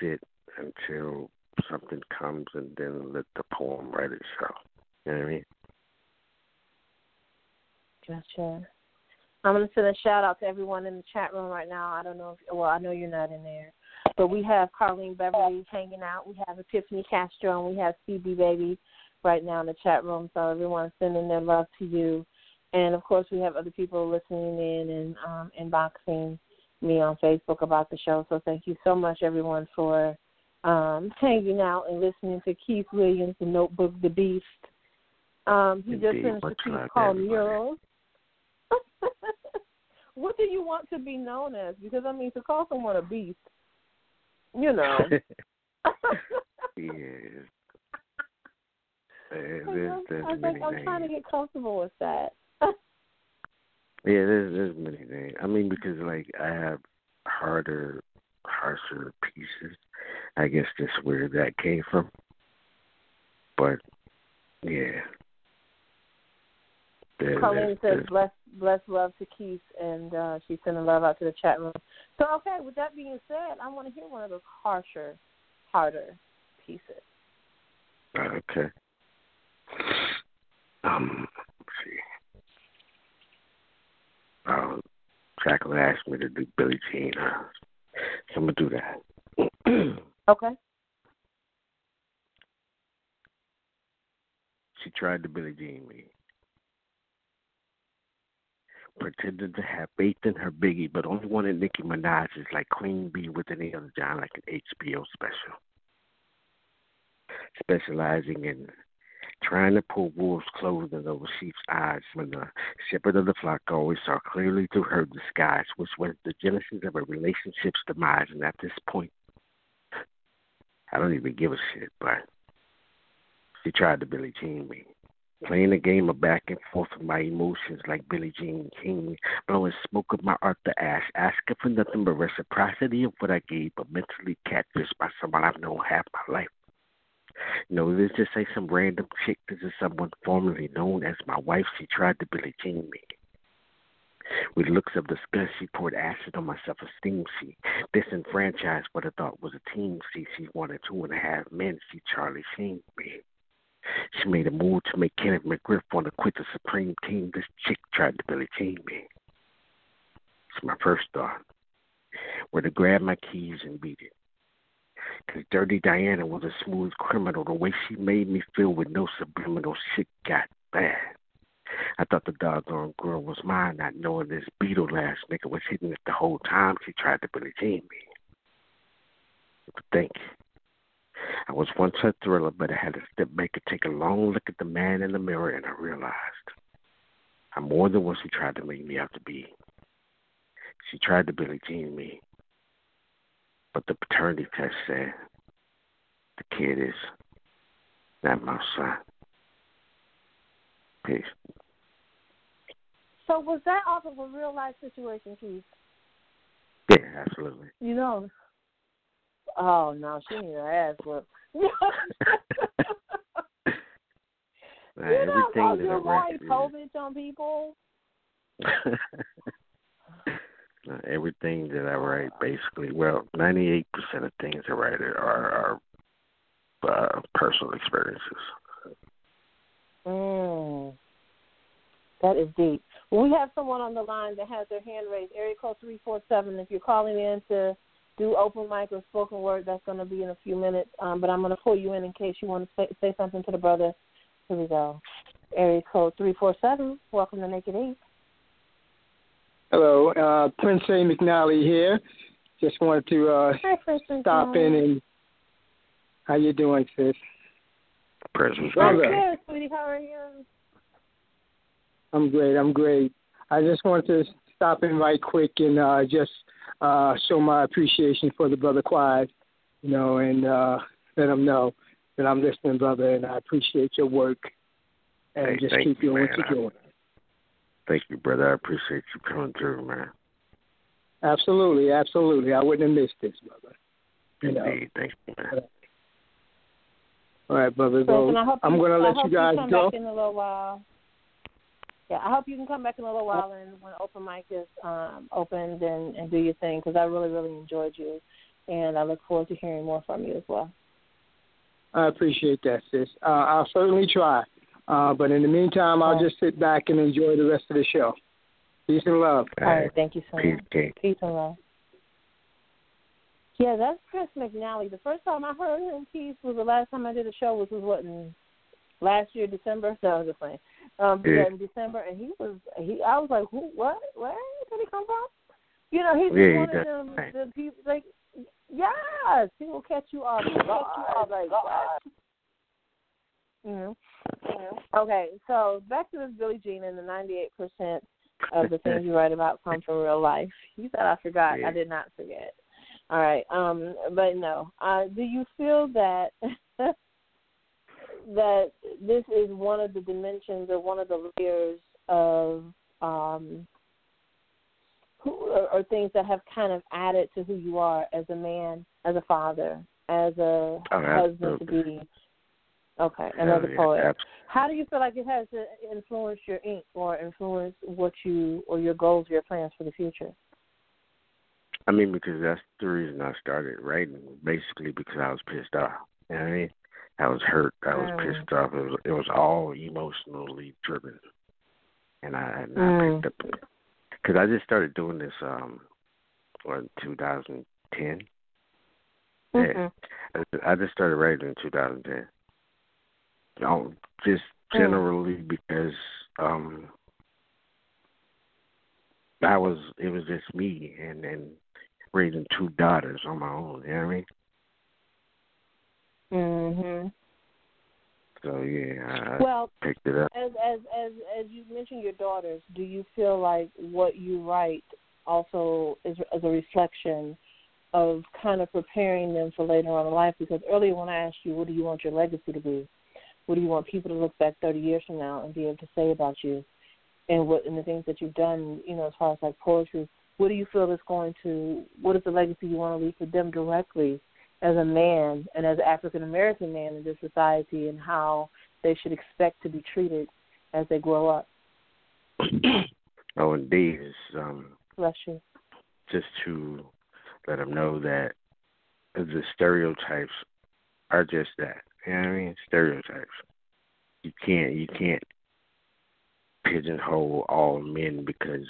sit until something comes, and then let the poem write itself. You know what I mean? Gotcha. I'm going to send a shout out to everyone in the chat room right now. I don't know if, well, I know you're not in there, but we have Carlene Beverly hanging out. We have Epiphany Castro, and we have CB Baby right now in the chat room. So everyone's sending their love to you. And of course, we have other people listening in and inboxing me on Facebook about the show. So thank you so much, everyone, for hanging out and listening to Keith Williams, the Notebook, the Beast. He just finished a piece called Murals. What do you want to be known as? Because, to call someone a beast, Yes. I'm trying to get comfortable with that. there's many things. Because, I have harsher pieces. I guess that's where that came from. But, yeah. Colleen says, bless love to Keith, and she's sending love out to the chat room. So, okay, with that being said, I want to hear one of those harsher, harder pieces. Okay. Let's see. Jacqueline asked me to do Billie Jean. So I'm going to do that. Okay. She tried to Billie Jean me. Pretended to have faith in her Biggie, but only wanted Nicki Minaj is like Queen Bee with any other John, like an HBO special. Specializing in trying to pull wolves' clothing over sheep's eyes when the shepherd of the flock always saw clearly through her disguise, which was the genesis of her relationship's demise. And at this point, I don't even give a shit, but she tried to Billie Jean me. Playing a game of back and forth with my emotions like Billie Jean King, blowing smoke with my Arthur Ashe, asking for nothing but reciprocity of what I gave, but mentally catfished by someone I've known half my life. No, this just ain't some random chick. This is someone formerly known as my wife. She tried to Billie Jean me. With looks of disgust, she poured acid on my self-esteem. She disenfranchised what I thought was a team. She wanted 2.5 men. She Charlie Sheen me. She made a move to make Kenneth McGriff want to quit the Supreme Team. This chick tried to Billie Jean me. It's my first thought. Where to grab my keys and beat it. Because Dirty Diana was a smooth criminal. The way she made me feel with no subliminal shit got bad. I thought the doggone girl was mine, not knowing this beetle ass nigga was hitting it the whole time. She tried to Billie Jean me. But think. I was once her thriller, but I had to step back and take a long look at the man in the mirror, and I realized I'm more than what she tried to make me out to be. She tried to Billie Jean me, but the paternity test said the kid is not my son. Peace. So was that off of a real life situation, Keith? Yeah, absolutely. You know. Oh, no, she needed her ass whooped. You know how you avoid COVID on people? Everything that I write, basically, well, 98% of things I write are personal experiences. That is deep. Well, we have someone on the line that has their hand raised, area code 347. If you're calling in to do open mic or spoken word, that's going to be in a few minutes, but I'm going to pull you in case you want to say something to the brother. Here we go. Area code 347. Welcome to Naked Ink. Hello, Prince McNally here. Just wanted to stop in and how you doing, sis? I'm good, sweetie. How are you? I'm great. I just wanted to stop in right quick and just show my appreciation for the brother Quad, you know, and let him know that I'm listening, brother, and I appreciate your work. And hey, just keep doing what you're doing. Thank you, brother. I appreciate you coming through, man. Absolutely. I wouldn't have missed this, brother. Indeed. Thank you, man. All right, brother. So I'm going to let you guys go. Back in a little while. Yeah, I hope you can come back in a little while, and when open mic is opened and do your thing, because I really, really enjoyed you, and I look forward to hearing more from you as well. I appreciate that, sis. I'll certainly try. But in the meantime, I'll just sit back and enjoy the rest of the show. Peace and love. All right. Thank you so much. Peace and love. Yeah, that's Prince McNally. The first time I heard him, Keith, was the last time I did a show, which was last year, December. So I was just saying. Yeah, in December, and I was like, who? What? Where did he come from? You know, he's one of them. Right. The people, like, yes, he will catch you off guard. Like, what? Mm-hmm. Okay, so back to this Billie Jean and the 98% of the things you write about come from real life. You thought I forgot. Yeah. I did not forget. All right, but no. Do you feel that that this is one of the dimensions or one of the layers of or things that have kind of added to who you are as a man, as a father, as a husband to be? Okay, another poet. Absolutely. How do you feel like it has influenced your ink or influenced what you or your goals, your plans for the future? I mean, because that's the reason I started writing, basically, because I was pissed off. You know what I mean? I was hurt. I was pissed off. It was all emotionally driven. And I picked up, because I just started doing this in 2010. Mm-hmm. Yeah. I just started writing in 2010. Just generally because it was just me and raising 2 daughters on my own, you know what I mean? Mhm. So yeah, I picked it up. As you mentioned your daughters, do you feel like what you write also is a reflection of kind of preparing them for later on in life? Because earlier when I asked you, what do you want your legacy to be? What do you want people to look back 30 years from now and be able to say about you? And what and the things that you've done, you know, as far as like poetry, what do you feel is going to, what is the legacy you want to leave for them directly as a man and as an African-American man in this society, and how they should expect to be treated as they grow up? Oh, indeed. Bless you. Just to let them know that the stereotypes are just that. You know what I mean? Stereotypes. You can't pigeonhole all men because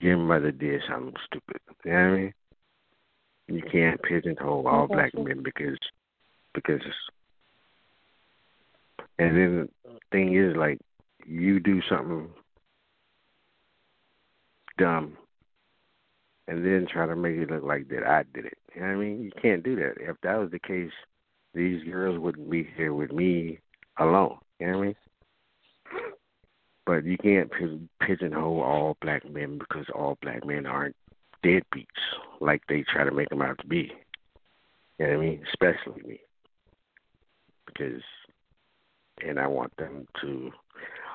your mother did something stupid. You know what I mean? You can't pigeonhole all black men because. And then the thing is, like, you do something dumb and then try to make it look like that I did it. You know what I mean? You can't do that. If that was the case, these girls wouldn't be here with me alone. You know what I mean? But you can't pigeonhole all black men because all black men aren't deadbeats like they try to make them out to be. You know what I mean? Especially me. Because, and I want them to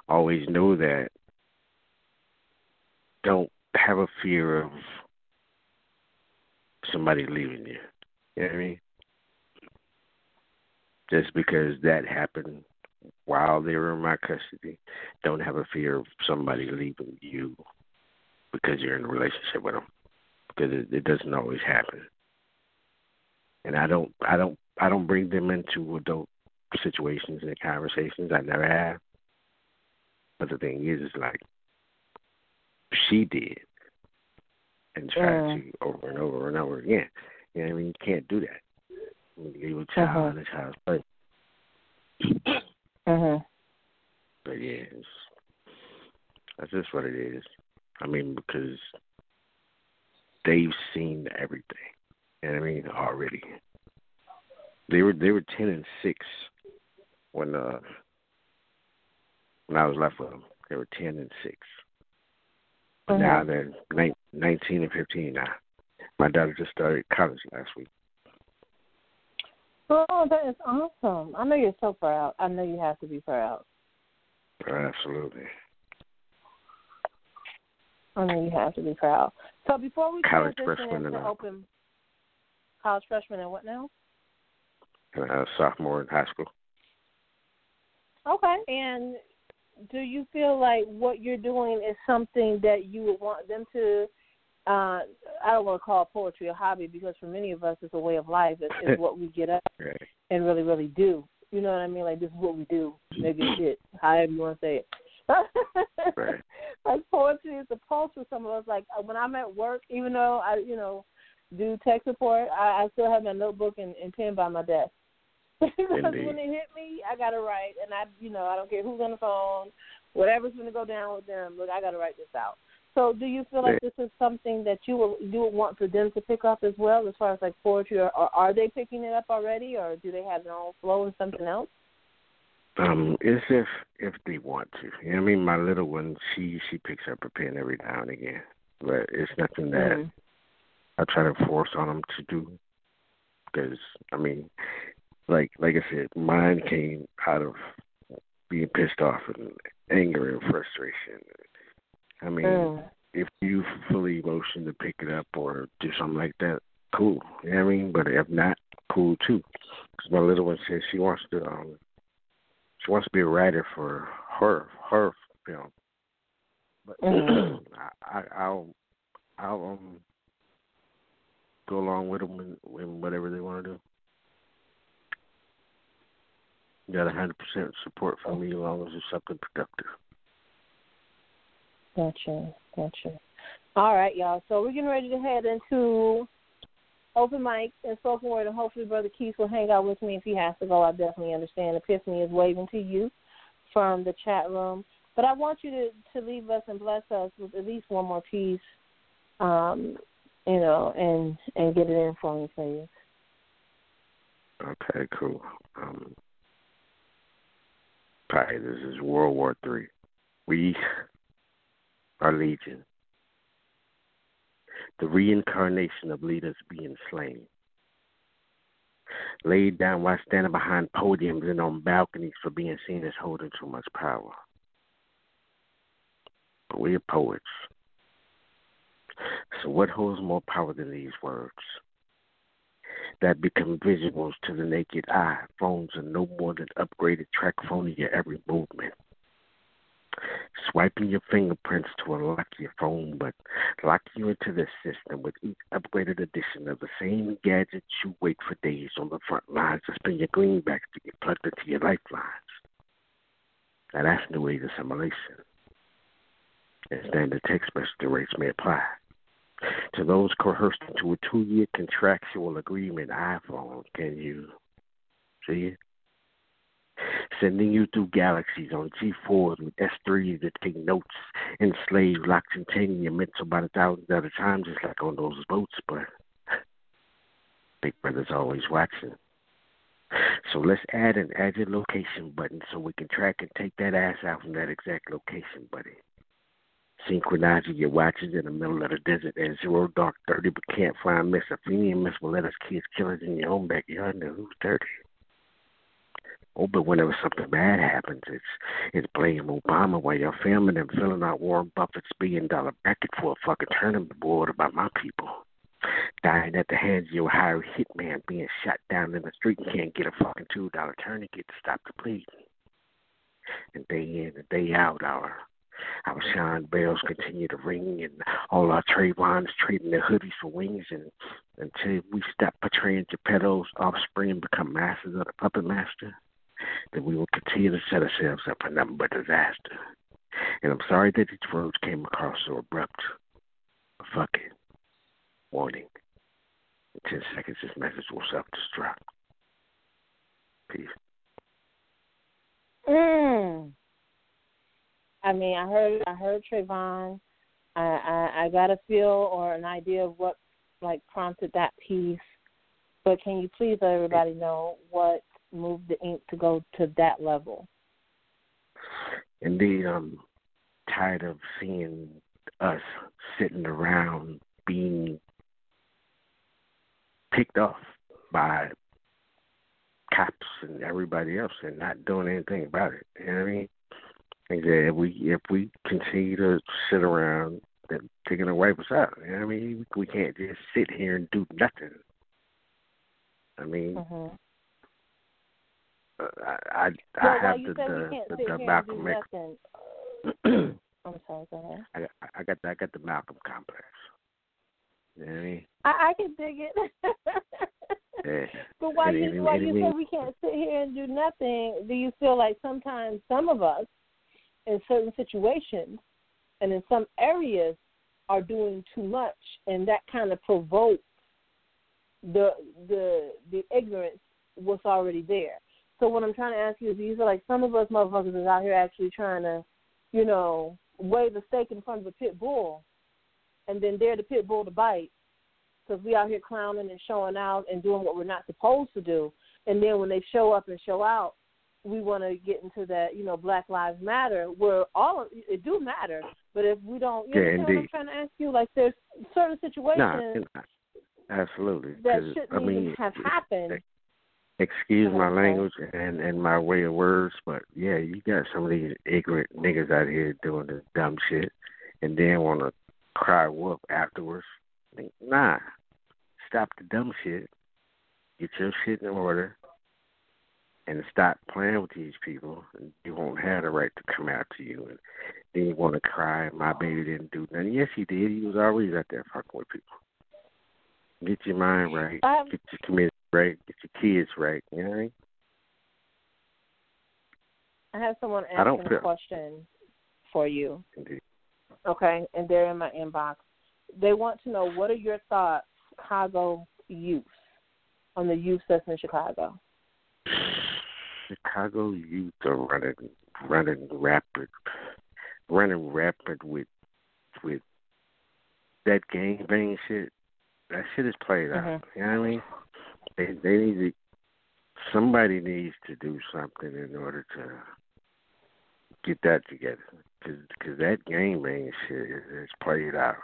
always know that. Don't have a fear of somebody leaving you. You know what I mean? Just because that happened while they were in my custody, don't have a fear of somebody leaving you because you're in a relationship with them, because it doesn't always happen. And I don't bring them into adult situations and conversations. I never have. But the thing is, like, she did, and tried to over and over and over again. You know what I mean? You can't do that. Leave a child in a child's place. Uh-huh. But yeah, that's just what it is. I mean, because they've seen everything. You know what I mean? Already. They were 10 and 6 when I was left with them. They were 10 and 6. Uh-huh. Now they're 19 and 15 now. My daughter just started college last week. Oh, that is awesome. I know you're so proud. I know you have to be proud. Absolutely. I know you have to be proud. So before we college freshman and what now? Sophomore in high school. Okay. And do you feel like what you're doing is something that you would want them to, I don't want to call poetry a hobby, because for many of us it's a way of life. It's what we get up right. And really, really do. You know what I mean? Like, this is what we do. Maybe shit, however you want to say it. Right. Like, poetry is a pulse for some of us. Like, when I'm at work, even though I, you know, do tech support, I still have my notebook and pen by my desk. Because when it hit me, I got to write. And I, you know, I don't care who's on the phone, whatever's going to go down with them. Look, I got to write this out. So do you feel like this is something that you would want for them to pick up as well, as far as like poetry, or are they picking it up already, or do they have their own flow and something else? It's if they want to. You know what I mean? My little one, she picks up a pen every now and again, but it's nothing that I try to force on them to do, because, I mean, like I said, mine came out of being pissed off and anger and frustration. I mean, if you fully emotion to pick it up or do something like that, cool. You know what I mean? But if not, cool too. Because my little one says she wants to be a writer for her film. But I'll go along with them in whatever they want to do. You got 100% support from me as long as it's something productive. Gotcha. All right, y'all. So we're getting ready to head into open mic and spoken word, and hopefully Brother Keith will hang out with me. If he has to go, I definitely understand. Epiphany is waving to you from the chat room. But I want you to leave us and bless us with at least one more piece, you know, and get it in for me, please. Okay, cool. Empire. This is World War III. We are legion. The reincarnation of leaders being slain. Laid down while standing behind podiums and on balconies for being seen as holding too much power. But we are poets. So what holds more power than these words? That become visuals to the naked eye. Phones are no more than upgraded track phone in your every movement. Swiping your fingerprints to unlock your phone, but lock you into the system with each upgraded edition of the same gadget you wait for days on the front lines to spend your greenbacks to get plugged into your lifelines. Now that's the way to simulation. And standard text message rates may apply. To those coerced into a 2-year contractual agreement, iPhone, can you see it? Sending you through galaxies on G4s with S3s that take notes, enslaved, locked, and chaining your mental by the thousands at a time, just like on those boats, but Big Brother's always watching. So let's add an Agile location button so we can track and take that ass out from that exact location, buddy. Synchronizing your watches in the middle of the desert at 0 dark 30, but can't find Miss Ophelia. Miss will let us kids kill us in your own backyard and who's dirty. Oh, but whenever something bad happens, it's blame Obama while you're filming and filling out Warren Buffett's $1 billion bracket for a fucking tournament board about my people. Dying at the hands of your hired hitman, being shot down in the street and can't get a fucking $2 tourniquet to stop the bleeding. And day in and day out, our Sean bells continue to ring, and all our Trayvons trading their hoodies for wings, and until we stop portraying Geppetto's offspring and become masters of the puppet master, then we will continue to set ourselves up for nothing but disaster. And I'm sorry that these words came across so abrupt, but fuck it. Warning. In 10 seconds, this message will self-destruct. Peace. I mean, I heard Trayvon. I got a feel or an idea of what prompted that piece. But can you please let everybody know what moved the ink to go to that level? Indeed, I'm tired of seeing us sitting around being picked off by cops and everybody else and not doing anything about it. You know what I mean? If we continue to sit around, they're going to wipe us out. You know what I mean? We can't just sit here and do nothing. I mean, I have the Malcolm X. I'm sorry, go ahead. I got the Malcolm complex. You know what I mean? I can dig it. Yeah. But why you say we can't sit here and do nothing? Do you feel like sometimes some of us, in certain situations and in some areas, are doing too much, and that kind of provokes the ignorance what's already there? So what I'm trying to ask you is, these are some of us motherfuckers is out here actually trying to, wave a steak in front of a pit bull and then dare the pit bull to bite because we out here clowning and showing out and doing what we're not supposed to do. And then when they show up and show out, we want to get into that, Black Lives Matter, where all of it do matter. But if we don't, what I'm trying to ask you, there's certain situations absolutely that shouldn't even have happened. Excuse my language and my way of words, but yeah, you got some of these ignorant niggas out here doing this dumb shit and then want to cry whoop afterwards. Nah, stop the dumb shit. Get your shit in order. And stop playing with these people, and you won't have the right to come out to you. And then you want to cry, my baby didn't do nothing. Yes, he did. He was always out there fucking with people. Get your mind right. Get your community right. Get your kids right. You know what I mean? I have someone asking a question for you. Indeed. Okay, and they're in my inbox. They want to know, what are your thoughts, Chicago youth, on the youth that's in Chicago? Chicago youth are running rapid with that gangbang shit. That shit is played out. You know what I mean? They need to. Somebody needs to do something in order to get that together, because that gangbang shit is played out.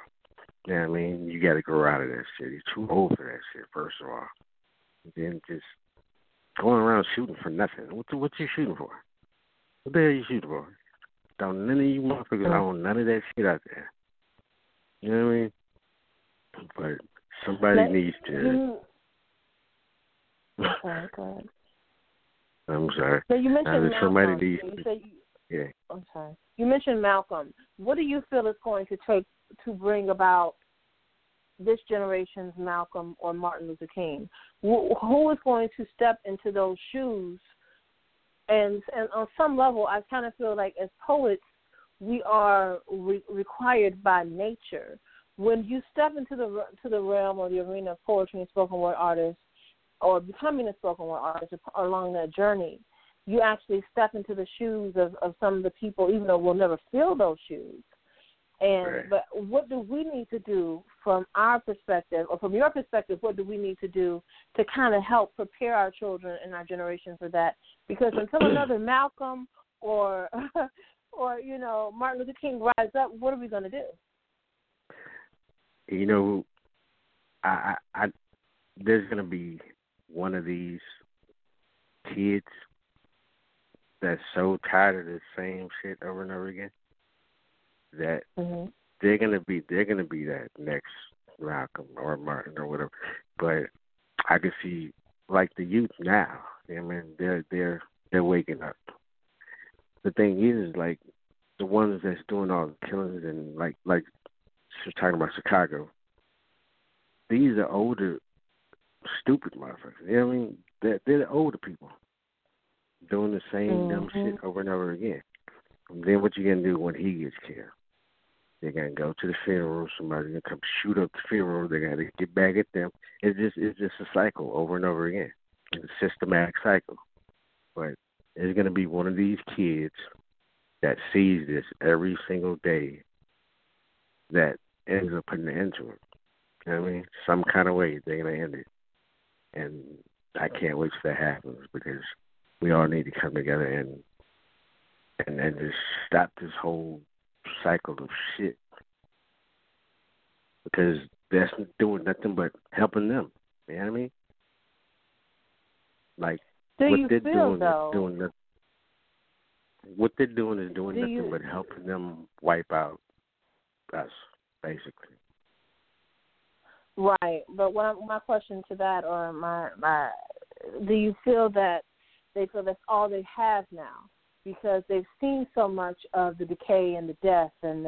You know what I mean? You got to grow out of that shit. You're too old for that shit, first of all. And then just going around shooting for nothing. What you shooting for? What the hell you shooting for? Don't none of you motherfuckers own none of that shit out there. You know what I mean? But somebody needs to... Oh, God. I'm sorry. So you mentioned Malcolm. I'm sorry. You mentioned Malcolm. What do you feel it's going to take to bring about this generation's Malcolm or Martin Luther King? Who is going to step into those shoes? And on some level, I kind of feel like as poets, we are required by nature. When you step into the realm or the arena of poetry and spoken word artists, or becoming a spoken word artist along that journey, you actually step into the shoes of some of the people, even though we'll never fill those shoes. But what do we need to do from our perspective, or from your perspective, what do we need to do to kind of help prepare our children and our generation for that? Because until another Malcolm or you know, Martin Luther King rises up, what are we going to do? You know, I there's going to be one of these kids that's so tired of the same shit over and over again that they're gonna be that next Malcolm or Martin or whatever. But I can see like the youth now. I mean, they're waking up. The thing is like the ones that's doing all the killings and like she was talking about Chicago. These are older. Stupid motherfuckers. You know what I mean? They're the older people doing the same dumb shit over and over again. And then what you gonna do when he gets killed? They're gonna go to the funeral. Somebody's gonna come shoot up the funeral. They're gonna get back at them. It's just a cycle over and over again. It's a systematic cycle. But there's gonna be one of these kids that sees this every single day that ends up putting an end to it. You know what I mean? Some kind of way they're gonna end it. And I can't wait for that happens because we all need to come together and just stop this whole cycle of shit because that's doing nothing but helping them. You know what I mean? Like what they're doing is doing nothing but helping them wipe out us, basically. Right, but my question to that, or my, do you feel that they feel that's all they have now because they've seen so much of the decay and the death and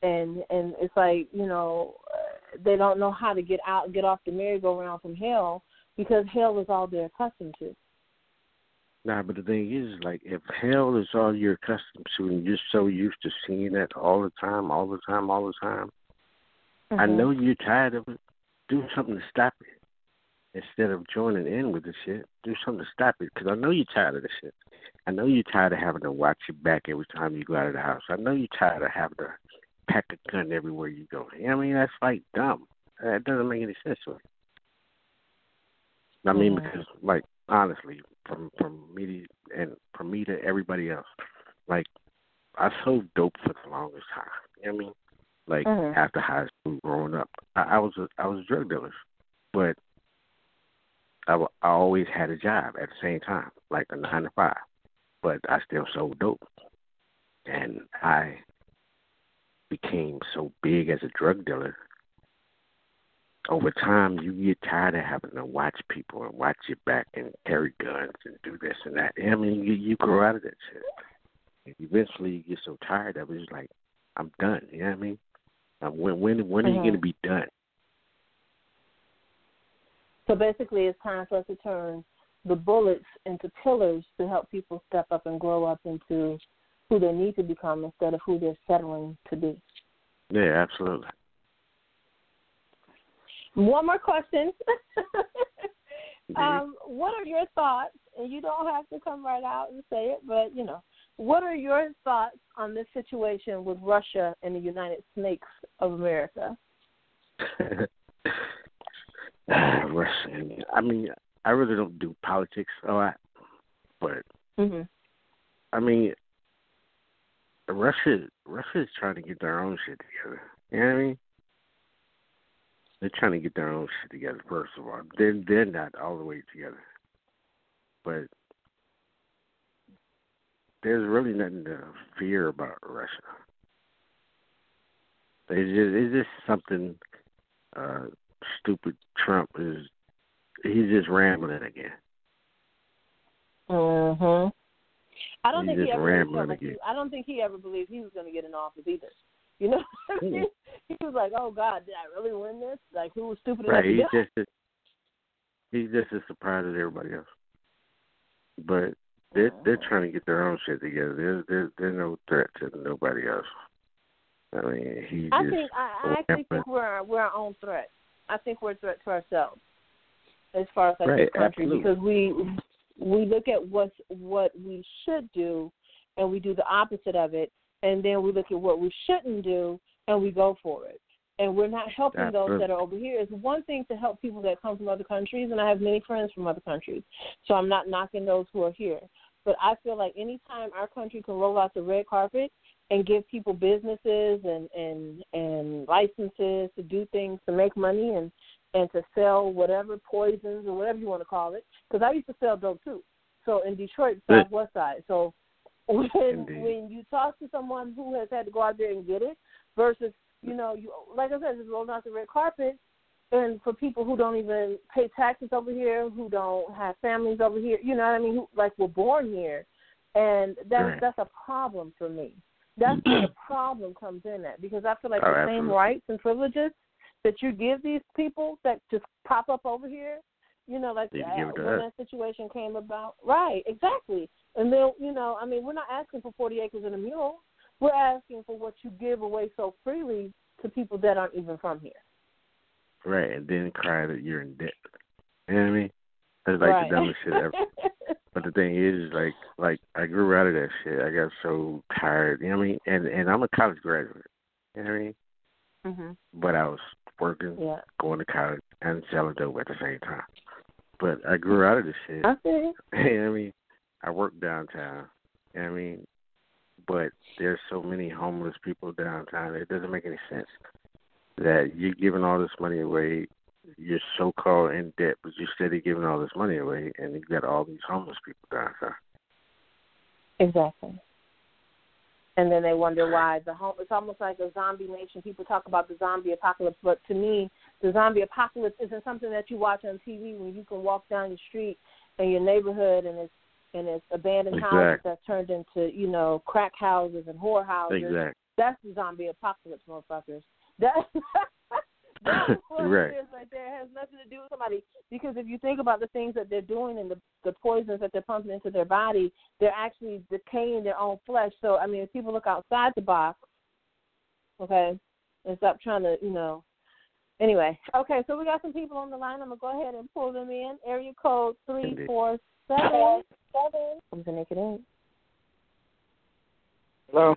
it's like, you know, they don't know how to get off the merry-go-round from hell because hell is all they're accustomed to. Nah, but the thing is, like, if hell is all you're accustomed to and you're so used to seeing that all the time, I know you're tired of it. Do something to stop it. Instead of joining in with the shit, do something to stop it. Because I know you're tired of the shit. I know you're tired of having to watch your back every time you go out of the house. I know you're tired of having to pack a gun everywhere you go. You know what I mean? That's like dumb. That doesn't make any sense to me. I mean, because, like, honestly, from me to everybody else, like, I sold dope for the longest time. You know what I mean? Like, after high school, growing up, I was a drug dealer, but I always had a job at the same time, like a 9 to 5, but I still sold dope, and I became so big as a drug dealer. Over time, you get tired of having to watch people and watch your back and carry guns and do this and that. I mean, you grow out of that shit. And eventually, you get so tired of it, it's like, I'm done. You know what I mean? When are you going to be done? So basically, it's time for us to turn the bullets into pillars to help people step up and grow up into who they need to become instead of who they're settling to be. Yeah, absolutely. One more question. What are your thoughts? And you don't have to come right out and say it, but, you know. What are your thoughts on this situation with Russia and the United Snakes of America? Russia. I mean, I really don't do politics a lot, but I mean, Russia's trying to get their own shit together. You know what I mean? They're trying to get their own shit together, first of all. They're not all the way together. But there's really nothing to fear about Russia. It's just something stupid Trump is. He's just rambling again. Mm-hmm. I don't think he ever believed he was going to get in office either. You know what I mean? He was like, oh, God, did I really win this? Like, who was stupid enough to do it? He's just as surprised as everybody else. But they're trying to get their own shit together. There's no threat to nobody else. I mean, I actually think we're our own threat. I think we're a threat to ourselves as far as this country, absolutely. Because we look at what we should do, and we do the opposite of it, and then we look at what we shouldn't do, and we go for it. And we're not helping those that are over here. It's one thing to help people that come from other countries, and I have many friends from other countries, so I'm not knocking those who are here. But I feel like any time our country can roll out the red carpet and give people businesses and licenses to do things, to make money and to sell whatever poisons or whatever you want to call it, because I used to sell dope too. So in Detroit, Southwest side. So when you talk to someone who has had to go out there and get it versus, you know, you, like I said, just rolling out the red carpet, and for people who don't even pay taxes over here, who don't have families over here, you know what I mean, who, like, were born here, and that's a problem for me. That's where the problem comes in at, because I feel like same rights and privileges that you give these people that just pop up over here, you know, like when that situation came about. Right, exactly. And then, you know, I mean, we're not asking for 40 acres and a mule. We're asking for what you give away so freely to people that aren't even from here. Right, and then cry that you're in debt. You know what I mean? That's like the dumbest shit ever. But the thing is, like I grew out of that shit. I got so tired. You know what I mean? And I'm a college graduate. You know what I mean? Mm-hmm. But I was working, going to college, and selling dope at the same time. But I grew out of this shit. Okay. You know what I mean? I worked downtown. You know what I mean? But there's so many homeless people downtown. It doesn't make any sense that you're giving all this money away. You're so-called in debt, but you're steady giving all this money away, and you've got all these homeless people downtown. Exactly. And then they wonder why it's almost like a zombie nation. People talk about the zombie apocalypse, but to me, the zombie apocalypse isn't something that you watch on TV when you can walk down the street in your neighborhood and it's abandoned houses that's turned into, you know, crack houses and whore houses. Exactly. That's the zombie apocalypse, motherfuckers. That's what it is right there. It has nothing to do with somebody, because if you think about the things that they're doing and the poisons that they're pumping into their body, they're actually decaying their own flesh. So, I mean, if people look outside the box, okay, and stop trying to, you know. Anyway, okay, so we got some people on the line. I'm going to go ahead and pull them in. Area code 347. I'm going to make it in. Hello?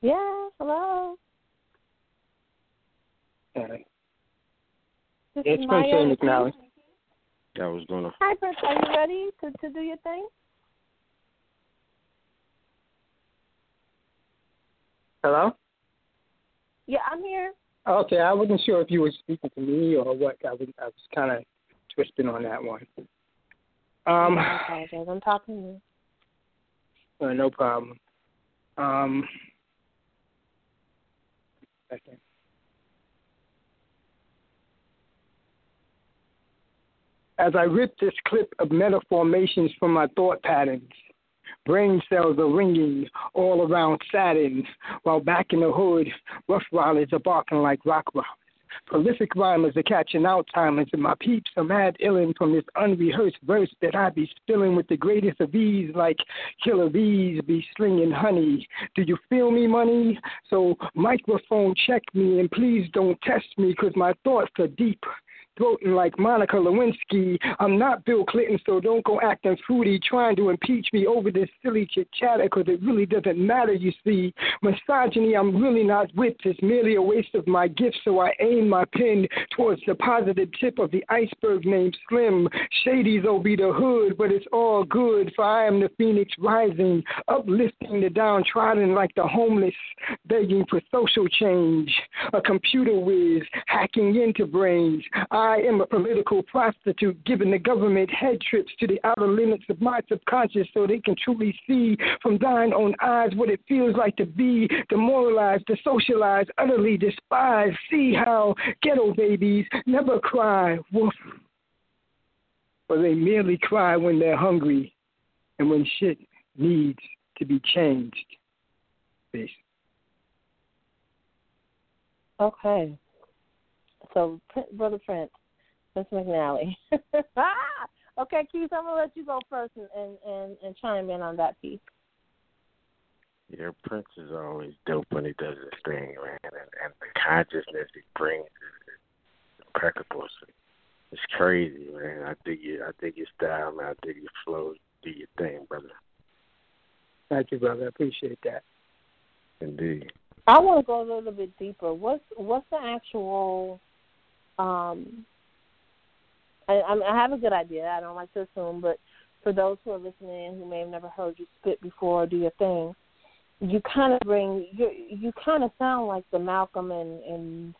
Yeah, hello. It's Prince McNally. Hi, Prince. Are you ready to do your thing? Hello? Yeah, I'm here. Okay, I wasn't sure if you were speaking to me or what. I was kind of twisting on that one. I apologize. I'm talking to you. No problem. Second. As I rip this clip of metaformations from my thought patterns, brain cells are ringing all around Saturn, while back in the hood, rough riders are barking like rock robbers. Prolific rhymers are catching Alzheimer's, and my peeps are mad illin' from this unrehearsed verse that I be spilling with the greatest of ease, like killer bees be slinging honey. Do you feel me, money? So microphone check me, and please don't test me, 'cause my thoughts are deep. throating like Monica Lewinsky. I'm not Bill Clinton, so don't go acting fruity trying to impeach me over this silly chit-chatter, because it really doesn't matter, you see. Misogyny, I'm really not with. It's merely a waste of my gift, so I aim my pen towards the positive tip of the iceberg named Slim. Shady's will be the hood, but it's all good, for I am the phoenix rising, uplifting the downtrodden like the homeless, begging for social change. A computer whiz, hacking into brains. I am a political prostitute, giving the government head trips to the outer limits of my subconscious so they can truly see from thine own eyes what it feels like to be demoralized, desocialized, utterly despised. See how ghetto babies never cry, woof. Or they merely cry when they're hungry and when shit needs to be changed. Peace. Okay. So, Brother Prince, Prince McNally. Okay, Keith, I'm going to let you go first and chime in on that piece. Yeah, Prince is always dope when he does his thing, man. And the consciousness he brings is impeccable. It's crazy, man. I dig your style, man. I dig your flow. Do your thing, brother. Thank you, brother. I appreciate that. Indeed. I want to go a little bit deeper. What's the actual? I have a good idea. I don't like to assume, but for those who are listening who may have never heard you spit before or do your thing, you kind of bring you kind of sound like the Malcolm and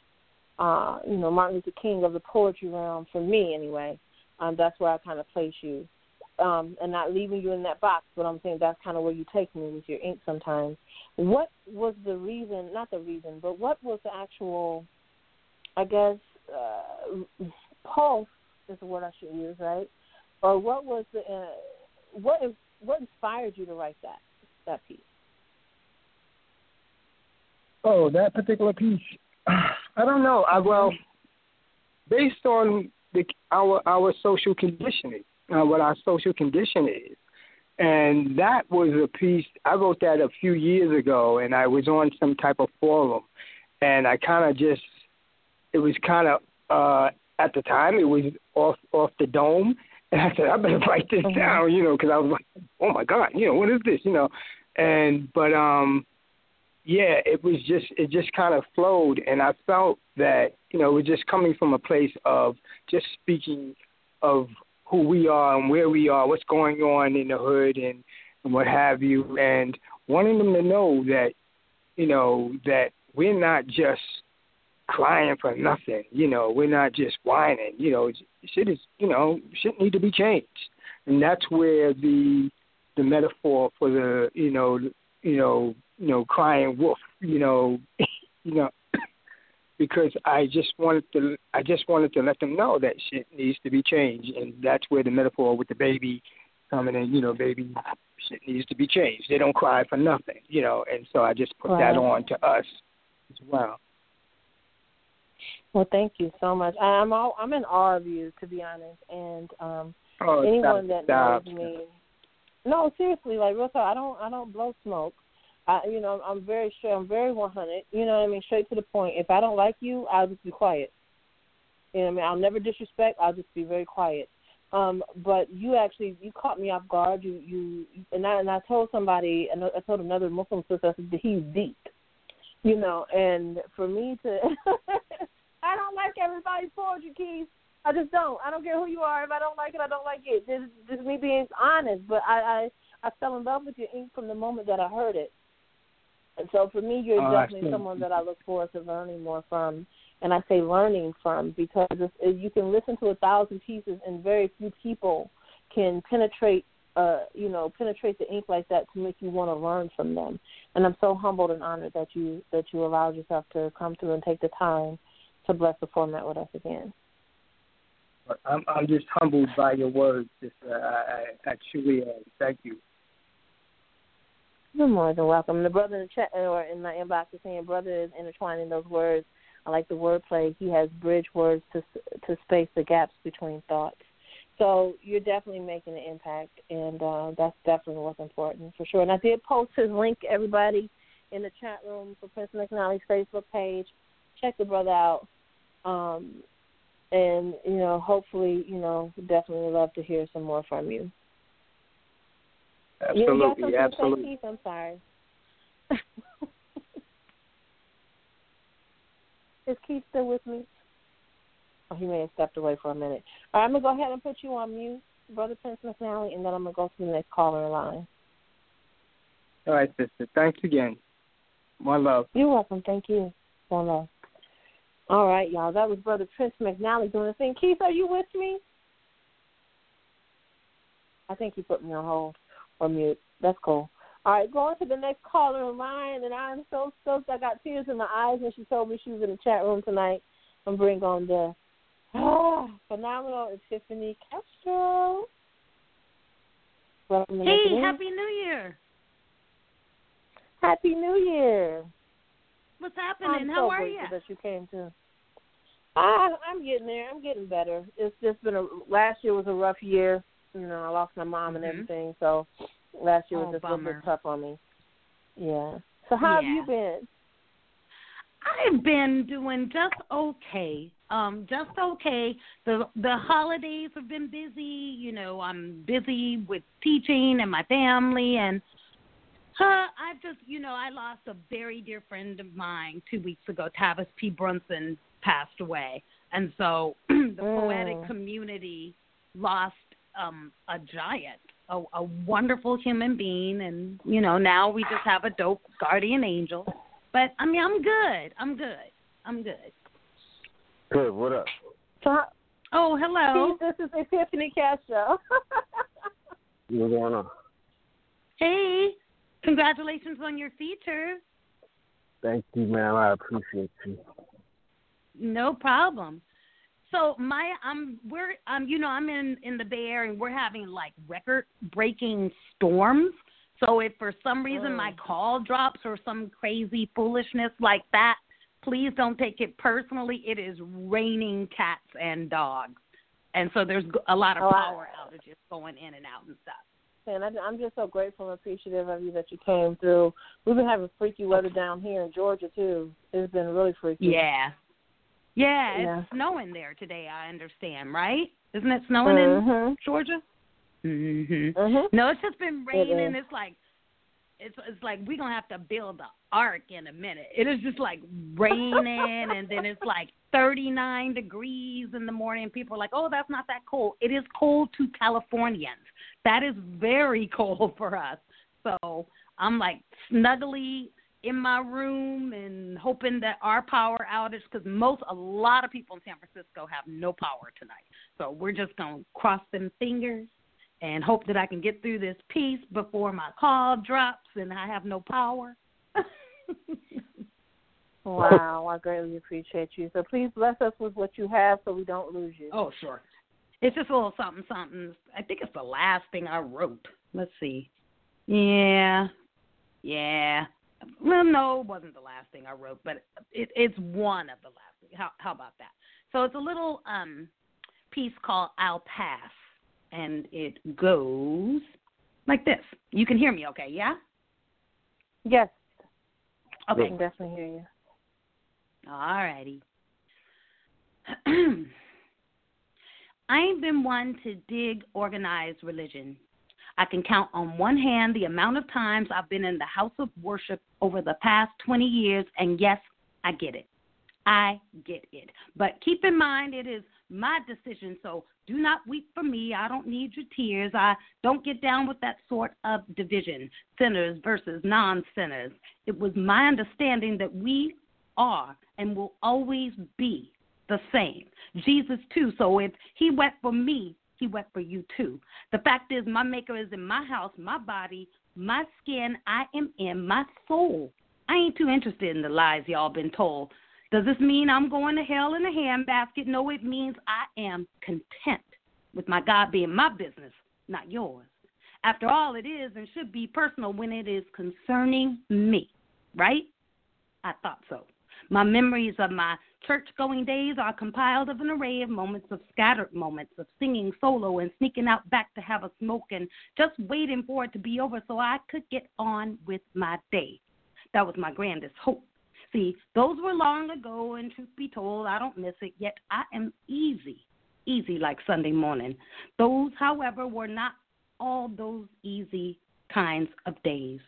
Martin Luther King of the poetry realm, for me anyway. That's where I kind of place you. And not leaving you in that box, but I'm saying that's kind of where you take me with your ink sometimes. What was the reason, not the reason, but what was the actual, I guess, pulse is the word I should use, right? Or what was the, what inspired you to write that piece? Oh, that particular piece. I don't know. Based on our social conditioning, what our social condition is, and that was a piece I wrote that a few years ago, and I was on some type of forum, and I kind of just, it was kind of at the time it was off the dome, and I said I better write this down, because I was like, oh my God, what is this, but. Yeah, it just kind of flowed, and I felt that, it was just coming from a place of just speaking of who we are and where we are, what's going on in the hood and what have you, and wanting them to know that, that we're not just crying for nothing, we're not just whining, shit is, shit need to be changed. And that's where the metaphor for the, crying wolf, because I just wanted to let them know that shit needs to be changed, and that's where the metaphor with the baby coming in, baby, shit needs to be changed. They don't cry for nothing, and so I just put that on to us as well. Well, thank you so much. I'm in awe of you, to be honest, and anyone that knows me. No, seriously, like real talk. I don't blow smoke. I'm very straight. I'm very 100. You know what I mean? Straight to the point. If I don't like you, I'll just be quiet. You know what I mean? I'll never disrespect. I'll just be very quiet. But you caught me off guard. I told somebody, and I told another Muslim sister, I said, he's deep. And for me to, I don't like everybody's poetry, Keith. I just don't. I don't care who you are. If I don't like it, I don't like it. This is just me being honest. But I fell in love with your ink from the moment that I heard it. And so for me, you're definitely someone that I look forward to learning more from. And I say learning from because you can listen to 1,000 pieces and very few people can penetrate the ink like that to make you want to learn from them. And I'm so humbled and honored that you allowed yourself to come through and take the time to bless the format with us again. I'm just humbled by your words. I truly am. Thank you. You're more than welcome. The brother in the chat or in my inbox is saying, "Brother is intertwining those words. I like the wordplay. He has bridge words to space the gaps between thoughts." So you're definitely making an impact, and that's definitely what's important for sure. And I did post his link, everybody, in the chat room for Prince McNally's Facebook page. Check the brother out. And, you know, hopefully, you know, definitely love to hear some more from you. Absolutely, absolutely. Keith, I'm sorry. Is Keith still with me? Oh, he may have stepped away for a minute. All right, I'm going to go ahead and put you on mute, Brother Prince McNally, and then I'm going to go to the next caller line. All right, sister. Thanks again. More love. You're welcome. Thank you. More love. All right, y'all. That was Brother Prince McNally doing the thing. Keith, are you with me? I think he put me on hold or mute. That's cool. All right, going to the next caller in line, and I'm so stoked. I got tears in my eyes when she told me she was in the chat room tonight. I'm bringing on the phenomenal Epiphany Castro. Welcome to Hey, Happy New Year. Happy New Year. What's happening? How are you? I'm so grateful that you came to. I'm getting there. I'm getting better. It's just been last year was a rough year. You know, I lost my mom and everything, so last year was just a little bit tough on me. Yeah. So how have you been? I've been doing just okay. Just okay. The holidays have been busy. You know, I'm busy with teaching and my family and. I've just, you know, I lost a very dear friend of mine 2 weeks ago. Tavis P. Brunson passed away. And so the poetic community lost a giant, a wonderful human being. And, you know, now we just have a dope guardian angel. But, I mean, I'm good. Good. What up? Oh, hello. This is Epiphany Castro. What's going on? Hey. Congratulations on your feature. Thank you, ma'am. I appreciate you. No problem. So, Maya, I'm in the Bay Area, and we're having, like, record-breaking storms. So if for some reason my call drops or some crazy foolishness like that, please don't take it personally. It is raining cats and dogs. And so there's a lot of power outages going in and out and stuff. And I'm just so grateful and appreciative of you that you came through. We've been having freaky weather down here in Georgia, too. It's been really freaky. Yeah. It's snowing there today, I understand, right? Isn't it snowing in Georgia? No, it's just been raining. It's like it's like we're going to have to build an ark in a minute. It is just like raining, and then it's like 39 degrees in the morning. People are like, oh, that's not that cold. It is cold to Californians. That is very cold for us. So I'm like snuggly in my room and hoping that our power outage, because a lot of people in San Francisco have no power tonight. So we're just going to cross them fingers and hope that I can get through this piece before my call drops and I have no power. Wow, I greatly appreciate you. So please bless us with what you have so we don't lose you. Oh, sure. It's just a little something. I think it's the last thing I wrote. Let's see. Yeah. Well, no, it wasn't the last thing I wrote, but it's one of the last things. How about that? So it's a little piece called I'll Pass, and it goes like this. You can hear me okay, yeah? Yes. Okay. I can definitely hear you. All righty. I ain't been one to dig organized religion. I can count on one hand the amount of times I've been in the house of worship over the past 20 years, and yes, I get it. But keep in mind, it is my decision, so do not weep for me. I don't need your tears. I don't get down with that sort of division, sinners versus non-sinners. It was my understanding that we are and will always be the same. Jesus too, so if he wept for me, he wept for you too. The fact is, my maker is in my house, my body, my skin. I am in my soul. I ain't too interested in the lies y'all been told. Does this mean I'm going to hell in a handbasket? No, it means I am content with my God being my business, not yours. After all, it is and should be personal when it is concerning me, right? I thought so. My memories of my church-going days are compiled of an array of moments, of scattered moments, of singing solo and sneaking out back to have a smoke and just waiting for it to be over so I could get on with my day. That was my grandest hope. see, those were long ago, and truth be told, I don't miss it, yet I am easy like Sunday morning. Those, however, were not all those easy kinds of days.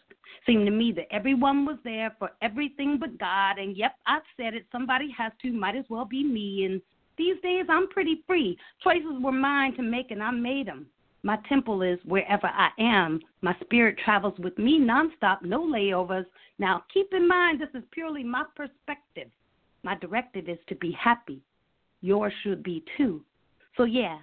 Seemed to me that everyone was there for everything but God, and yep, I've said it, somebody has to, might as well be me, and these days I'm pretty free. Choices were mine to make, and I made them. My temple is wherever I am. My spirit travels with me nonstop, no layovers. Now, keep in mind, this is purely my perspective. My directive is to be happy. Yours should be too. So, yeah,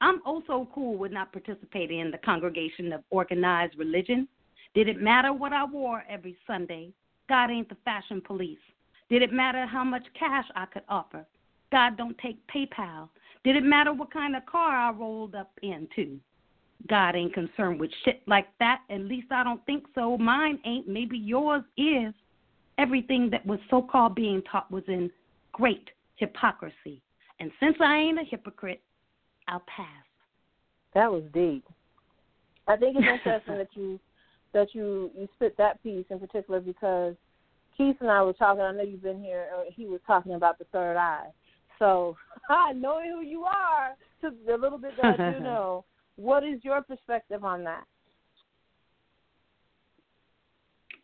I'm also cool with not participating in the congregation of organized religion. Did it matter what I wore every Sunday? God ain't the fashion police. Did it matter how much cash I could offer? God don't take PayPal. Did it matter what kind of car I rolled up into? God ain't concerned with shit like that. At least I don't think so. Mine ain't. Maybe yours is. Everything that was so-called being taught was in great hypocrisy. And since I ain't a hypocrite, I'll pass. That was deep. I think it's interesting that you spit that piece in particular, because Keith and I were talking. I know you've been here. He was talking about the third eye. So I know who you are. So the little bit that I do know. What is your perspective on that?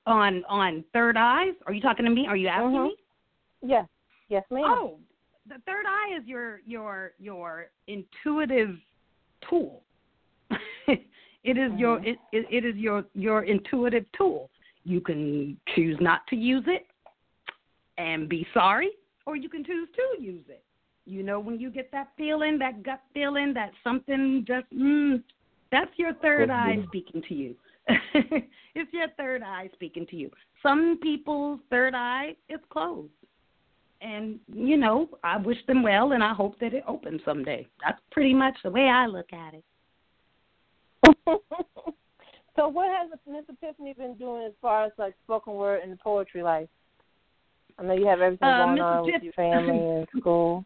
On third eyes? Are you talking to me? Are you asking me? Yes. Yes, ma'am. Oh, the third eye is your intuitive tool. It is your intuitive tool. You can choose not to use it and be sorry, or you can choose to use it. You know, when you get that feeling, that gut feeling, that something just, that's your third eye speaking to you. It's your third eye speaking to you. Some people's third eye is closed. And, you know, I wish them well, and I hope that it opens someday. That's pretty much the way I look at it. So what has Miss Epiphany been doing as far as, like, spoken word and poetry life? I know you have everything going on with your family and school.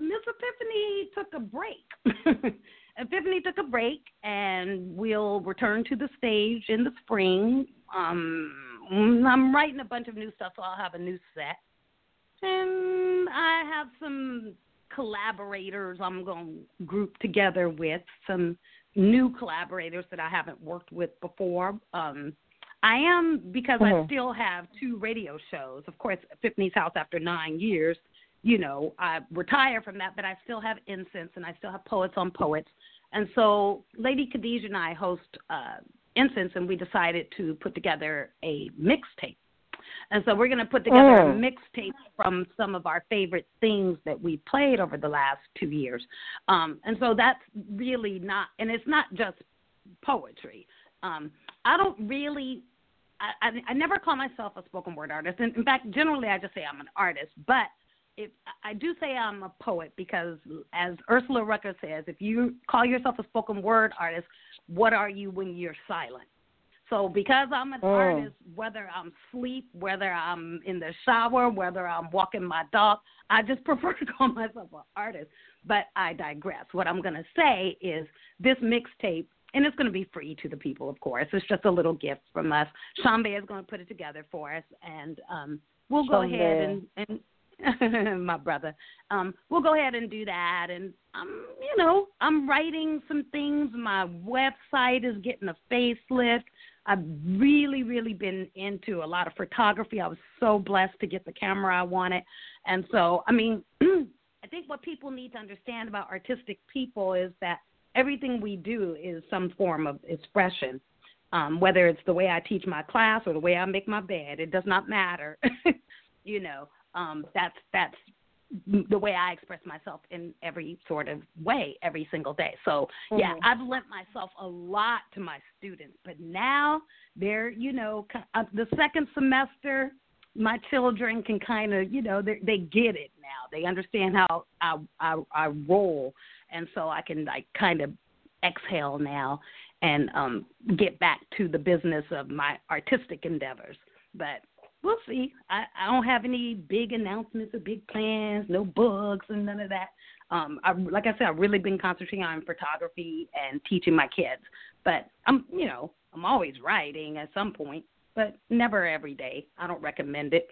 Miss Epiphany took a break. Epiphany took a break, and we'll return to the stage in the spring. I'm writing a bunch of new stuff, so I'll have a new set. And I have some collaborators I'm going to group together with, some new collaborators that I haven't worked with before. I am, because I still have 2 radio shows. Of course, Epiphany's House after 9 years. You know, I retire from that, but I still have Incense, and I still have Poets on Poets. And so Lady Khadijah and I host Incense, and we decided to put together a mixtape. And so we're going to put together a mixtape from some of our favorite things that we played over the last 2 years. And so that's really not, and it's not just poetry. I don't really... I never call myself a spoken word artist. And in fact, generally I just say I'm an artist. But if I do say I'm a poet, because as Ursula Rucker says, if you call yourself a spoken word artist, what are you when you're silent? So because I'm an artist, whether I'm asleep, whether I'm in the shower, whether I'm walking my dog, I just prefer to call myself an artist. But I digress. What I'm going to say is this mixtape, and it's going to be free to the people, of course. It's just a little gift from us. Shambay is going to put it together for us, and we'll go ahead and my brother, we'll go ahead and do that. And you know, I'm writing some things. My website is getting a facelift. I've really, really been into a lot of photography. I was so blessed to get the camera I wanted, and so I mean, I think what people need to understand about artistic people is that everything we do is some form of expression, whether it's the way I teach my class or the way I make my bed. It does not matter. You know, that's the way I express myself in every sort of way every single day. So, yeah, I've lent myself a lot to my students. But now they're, you know, the second semester, my children can kind of, you know, they get it now. They understand how I roll. And so I can, like, kind of exhale now and get back to the business of my artistic endeavors. But we'll see. I don't have any big announcements or big plans, no books and none of that. Like I said, I've really been concentrating on photography and teaching my kids. But, I'm always writing at some point, but never every day. I don't recommend it.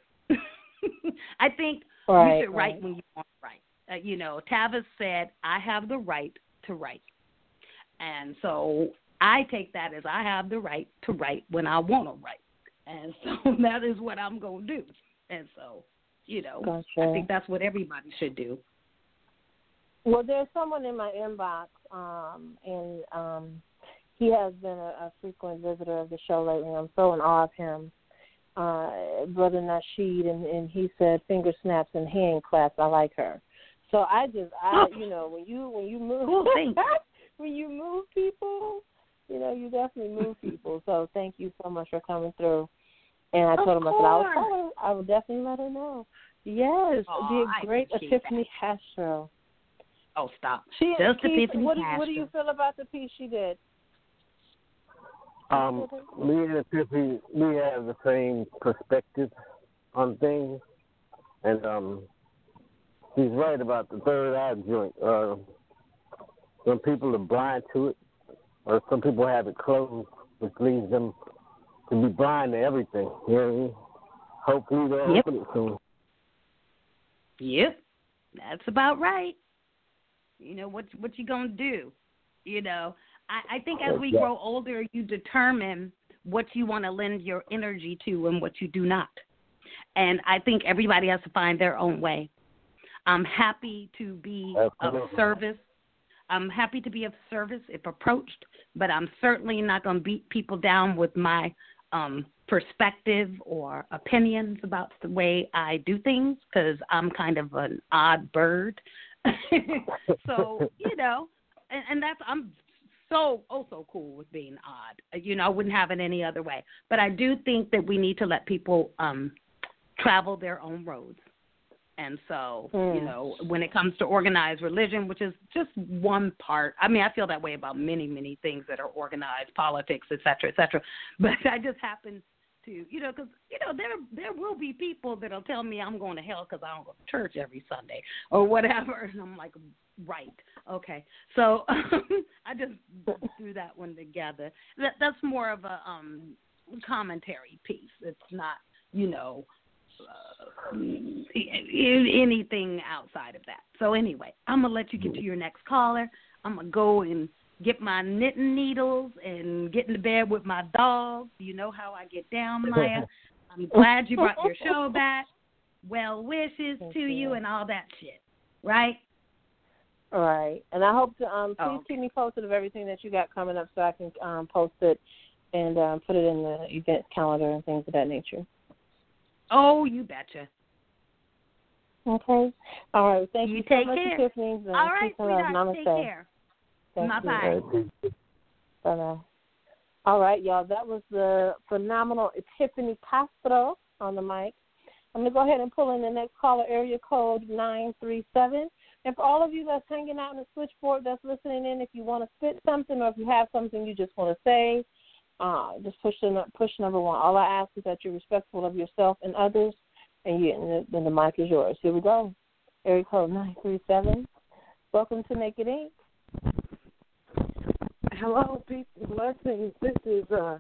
I think you should write when you want to write. You know, Tavis said, I have the right to write. And so I take that as I have the right to write when I want to write. And so that is what I'm going to do. And so, you know, I think that's what everybody should do. Well, there's someone in my inbox, and he has been a frequent visitor of the show lately. I'm so in awe of him, Brother Nasheed, and he said finger snaps and hand claps. I like her. So you know, when you move people, you know, you definitely move people. So thank you so much for coming through. And I told him, I said, I will definitely let her know. Yes, the great Epiphany Castro. Oh, stop. What do you feel about the piece she did? Me and Epiphany have the same perspective on things. And she's right about the third eye joint. Some people are blind to it, or some people have it closed, which leads them to be blind to everything. You know what I mean? Hopefully they'll open it soon. Yep. That's about right. You know, what you gonna do? You know, I think as we grow older, you determine what you want to lend your energy to and what you do not. And I think everybody has to find their own way. I'm happy to be of service. I'm happy to be of service if approached, but I'm certainly not going to beat people down with my perspective or opinions about the way I do things, because I'm kind of an odd bird. So, you know, and that's, I'm so cool with being odd. You know, I wouldn't have it any other way. But I do think that we need to let people travel their own roads. And so, you know, when it comes to organized religion, which is just one part, I mean, I feel that way about many, many things that are organized, politics, et cetera, but I just happen to, you know, because, you know, there will be people that will tell me I'm going to hell because I don't go to church every Sunday or whatever. And I'm like, right, okay. So I just threw that one together. That's more of a commentary piece. It's not, you know, anything outside of that. So anyway, I'm going to let you get to your next caller. I'm going to go and get my knitting needles and get into bed with my dogs. You know how I get down, Maya. I'm glad you brought your show back. Well wishes to you and all that shit, right? All right. And I hope to please keep me posted of everything that you got coming up so I can post it and put it in the event calendar and things of that nature. Oh, you betcha. Okay. All right. Thank you so much, Tiffany. All right, sweetheart. Take care. Bye-bye. Bye-bye. All right, y'all. That was the phenomenal Epiphany Castro on the mic. I'm going to go ahead and pull in the next caller, area code 937. And for all of you that's hanging out in the switchboard, that's listening in, if you want to spit something or if you have something you just want to say, just push number one. All I ask is that you're respectful of yourself and others, and the mic is yours. Here we go. Area code 937. Welcome to Naked Ink. Hello, peace and blessings. This is I'll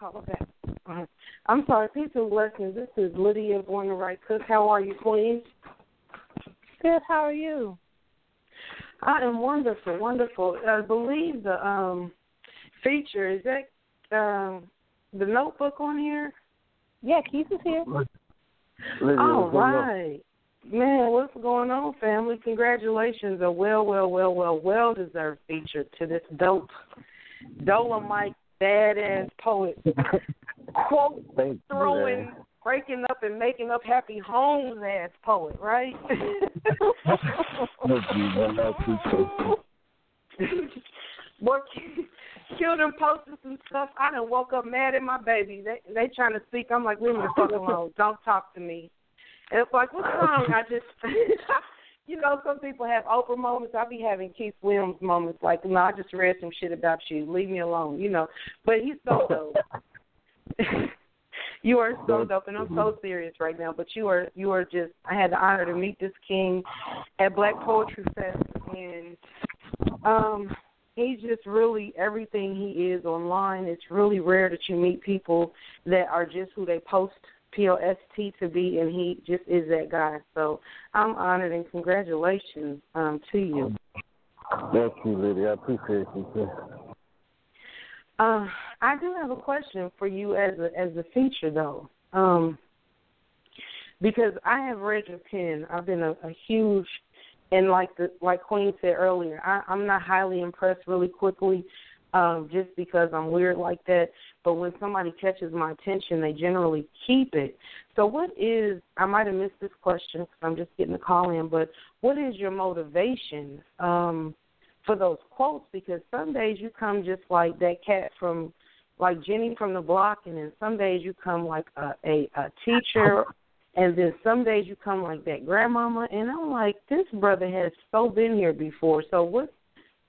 call it back. I'm sorry, peace and blessings. This is Lydia Warner Wright Cook. How are you, Queen? Good. How are you? I am wonderful, wonderful. I believe the feature. Is that the notebook on here? Yeah, Keith is here. All right. Man, what's going on, family? Congratulations. A well deserved feature to this dope Dolomite badass poet. Quote throwing, breaking up and making up happy homes ass poet, right? Boy, children posting some stuff. I done woke up mad at my baby. They trying to speak. I'm like, leave me the fuck alone. Don't talk to me. And it's like, what's wrong? I just, you know, some people have Oprah moments. I be having Keith Williams moments. Like, no, I just read some shit about you. Leave me alone, you know. But he's so dope. You are so dope, and I'm so serious right now. But you are just. I had the honor to meet this king at Black Poetry Fest, and he's just really everything he is online. It's really rare that you meet people that are just who they post P-O-S-T to be, and he just is that guy. So I'm honored, and congratulations to you. Thank you, Lydia. I appreciate you, too. I do have a question for you as a feature, though, because I have read your pen. I've been a huge, and like Queen said earlier, I'm not highly impressed really quickly, just because I'm weird like that. But when somebody catches my attention, they generally keep it. So what is, I might have missed this question because I'm just getting a call in, but what is your motivation for those quotes? Because some days you come just like that cat from, like Jenny from the block, and then some days you come like a teacher, and then some days you come like that grandmama. And I'm like, this brother has so been here before. So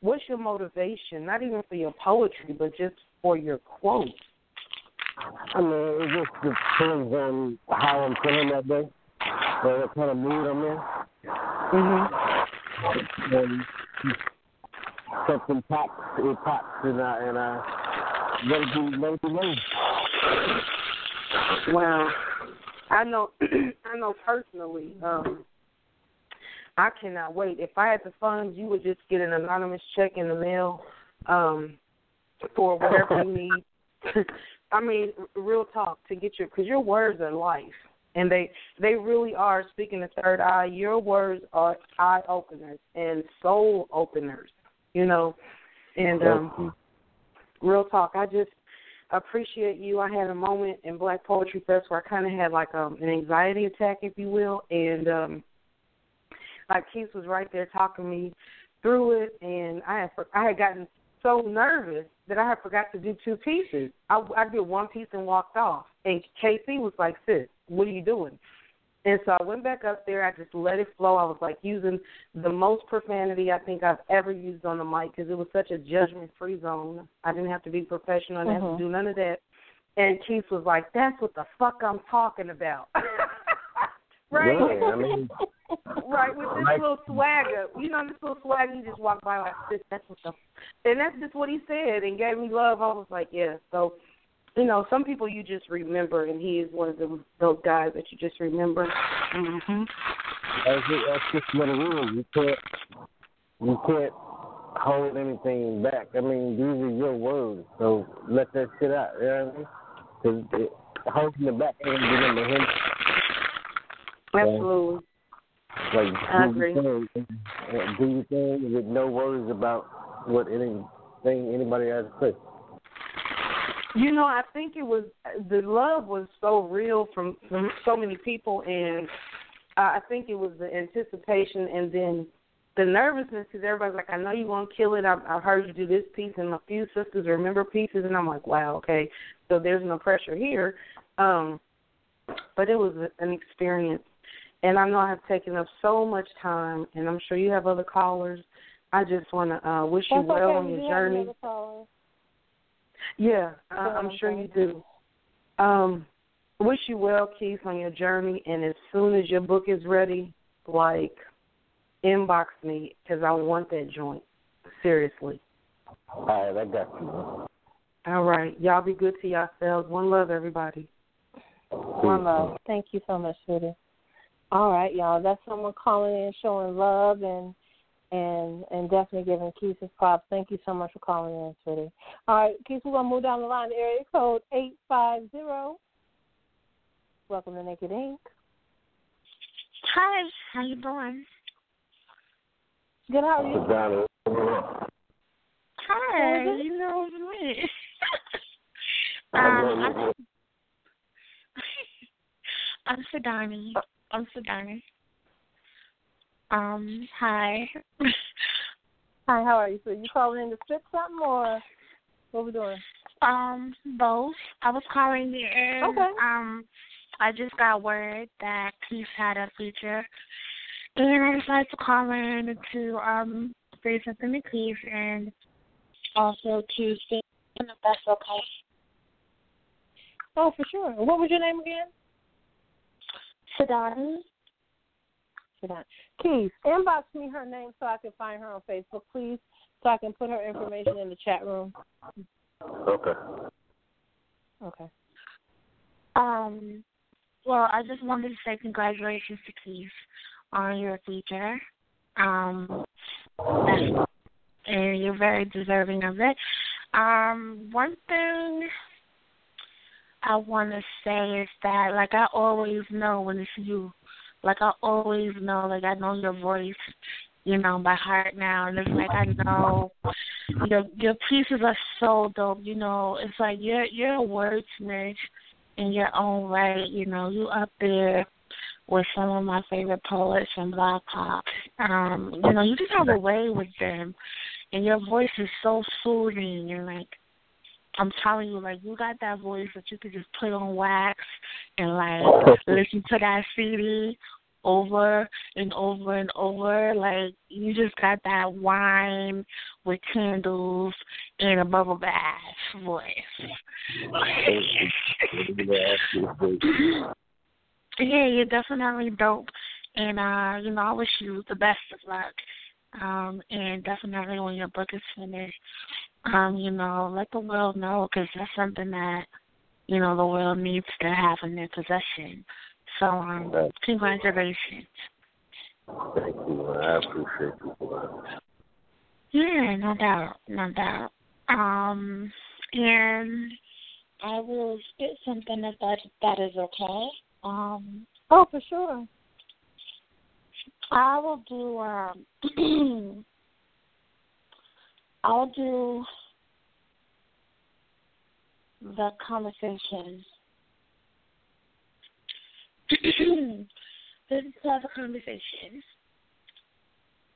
what's your motivation, not even for your poetry, but just for your quotes? I mean, it just depends on how I'm feeling that day, or what kind of mood I'm in. Mm-hmm. Something pops, it pops, and I let it be. Wow. I know personally, I cannot wait. If I had the funds, you would just get an anonymous check in the mail for whatever you need. I mean, real talk, to get your, because your words are life, and they really are. Speaking the third eye, your words are eye openers and soul openers. You know, and real talk, I just appreciate you. I had a moment in Black Poetry Fest where I kind of had like an anxiety attack, if you will, and like Keith was right there talking me through it, and I had gotten so nervous that I had forgot to do two pieces. I did one piece and walked off, and KC was like, sis, what are you doing? And so I went back up there. I just let it flow. I was, like, using the most profanity I think I've ever used on the mic because it was such a judgment-free zone. I didn't have to be professional. I didn't have to do none of that. And Keith was like, that's what the fuck I'm talking about. Right? Yeah, I mean, right, with this little swagger. You know, this little swagger, you just walk by like this. That's what the – and that's just what he said and gave me love. I was like, yeah, so – you know, some people you just remember, and he is one of those guys that you just remember. Mm-hmm. That's just what it is. You can't hold anything back. I mean, these are your words, so let that shit out. You know what I mean? Because holding it back ain't giving to him. Absolutely. I agree. Do your thing with no worries about what anything anybody has to say. You know, I think it was, the love was so real from so many people, and I think it was the anticipation and then the nervousness, because everybody's like, I know you're going to kill it. I've heard you do this piece, and a few sisters remember pieces, and I'm like, wow, okay, so there's no pressure here. But it was an experience, and I know I have taken up so much time, and I'm sure you have other callers. I just want to wish you well on your journey. Yeah, I'm sure you do. Wish you well, Keith, on your journey. And as soon as your book is ready, like, inbox me because I want that joint. Seriously. All right, I got you. All right. Y'all be good to yourselves. One love, everybody. One love. Thank you so much, Judy. All right, y'all. That's someone calling in, showing love, and definitely giving Keith his props. Thank you so much for calling in, sweetie. All right, Keith, we're going to move down the line. Area code 850. Welcome to Naked Ink. Hi, how you doing? Good, how are you? Hi, you know me. I'm Sedani. Hi. Hi, how are you? So you calling in to spit something or what we doing? Both. I was calling in. Okay. I just got word that Keith had a feature, and I decided to call in to say something to Keith and also to see if that's okay. Oh, for sure. What was your name again? Sedani. Keith, inbox me her name so I can find her on Facebook, please. so I can put her information in the chat room. Okay. Okay. Well, I just wanted to say congratulations to Keith on your feature. And you're very deserving of it. One thing I want to say is that, like, I always know when it's you. Like, I always know. Like, I know your voice, you know, by heart now. And it's like, I know your pieces are so dope, you know. It's like you're a wordsmith in your own right, you know. You up there with some of my favorite poets and blog pop. You know, you just have a way with them. And your voice is so soothing, and, like, I'm telling you, like, you got that voice that you could just put on wax and, like, listen to that CD over and over and over. Like, you just got that wine with candles and a bubble bath voice. Yeah, you're definitely dope. And, you know, I wish you the best of luck. And definitely when your book is finished, you know, let the world know, because that's something that, you know, the world needs to have in their possession. So, congratulations. Thank you. I appreciate you for that. Yeah, no doubt. No doubt. And I will spit something if that is okay. Oh, for sure. I will do, I'll do the conversation. This is called the conversation.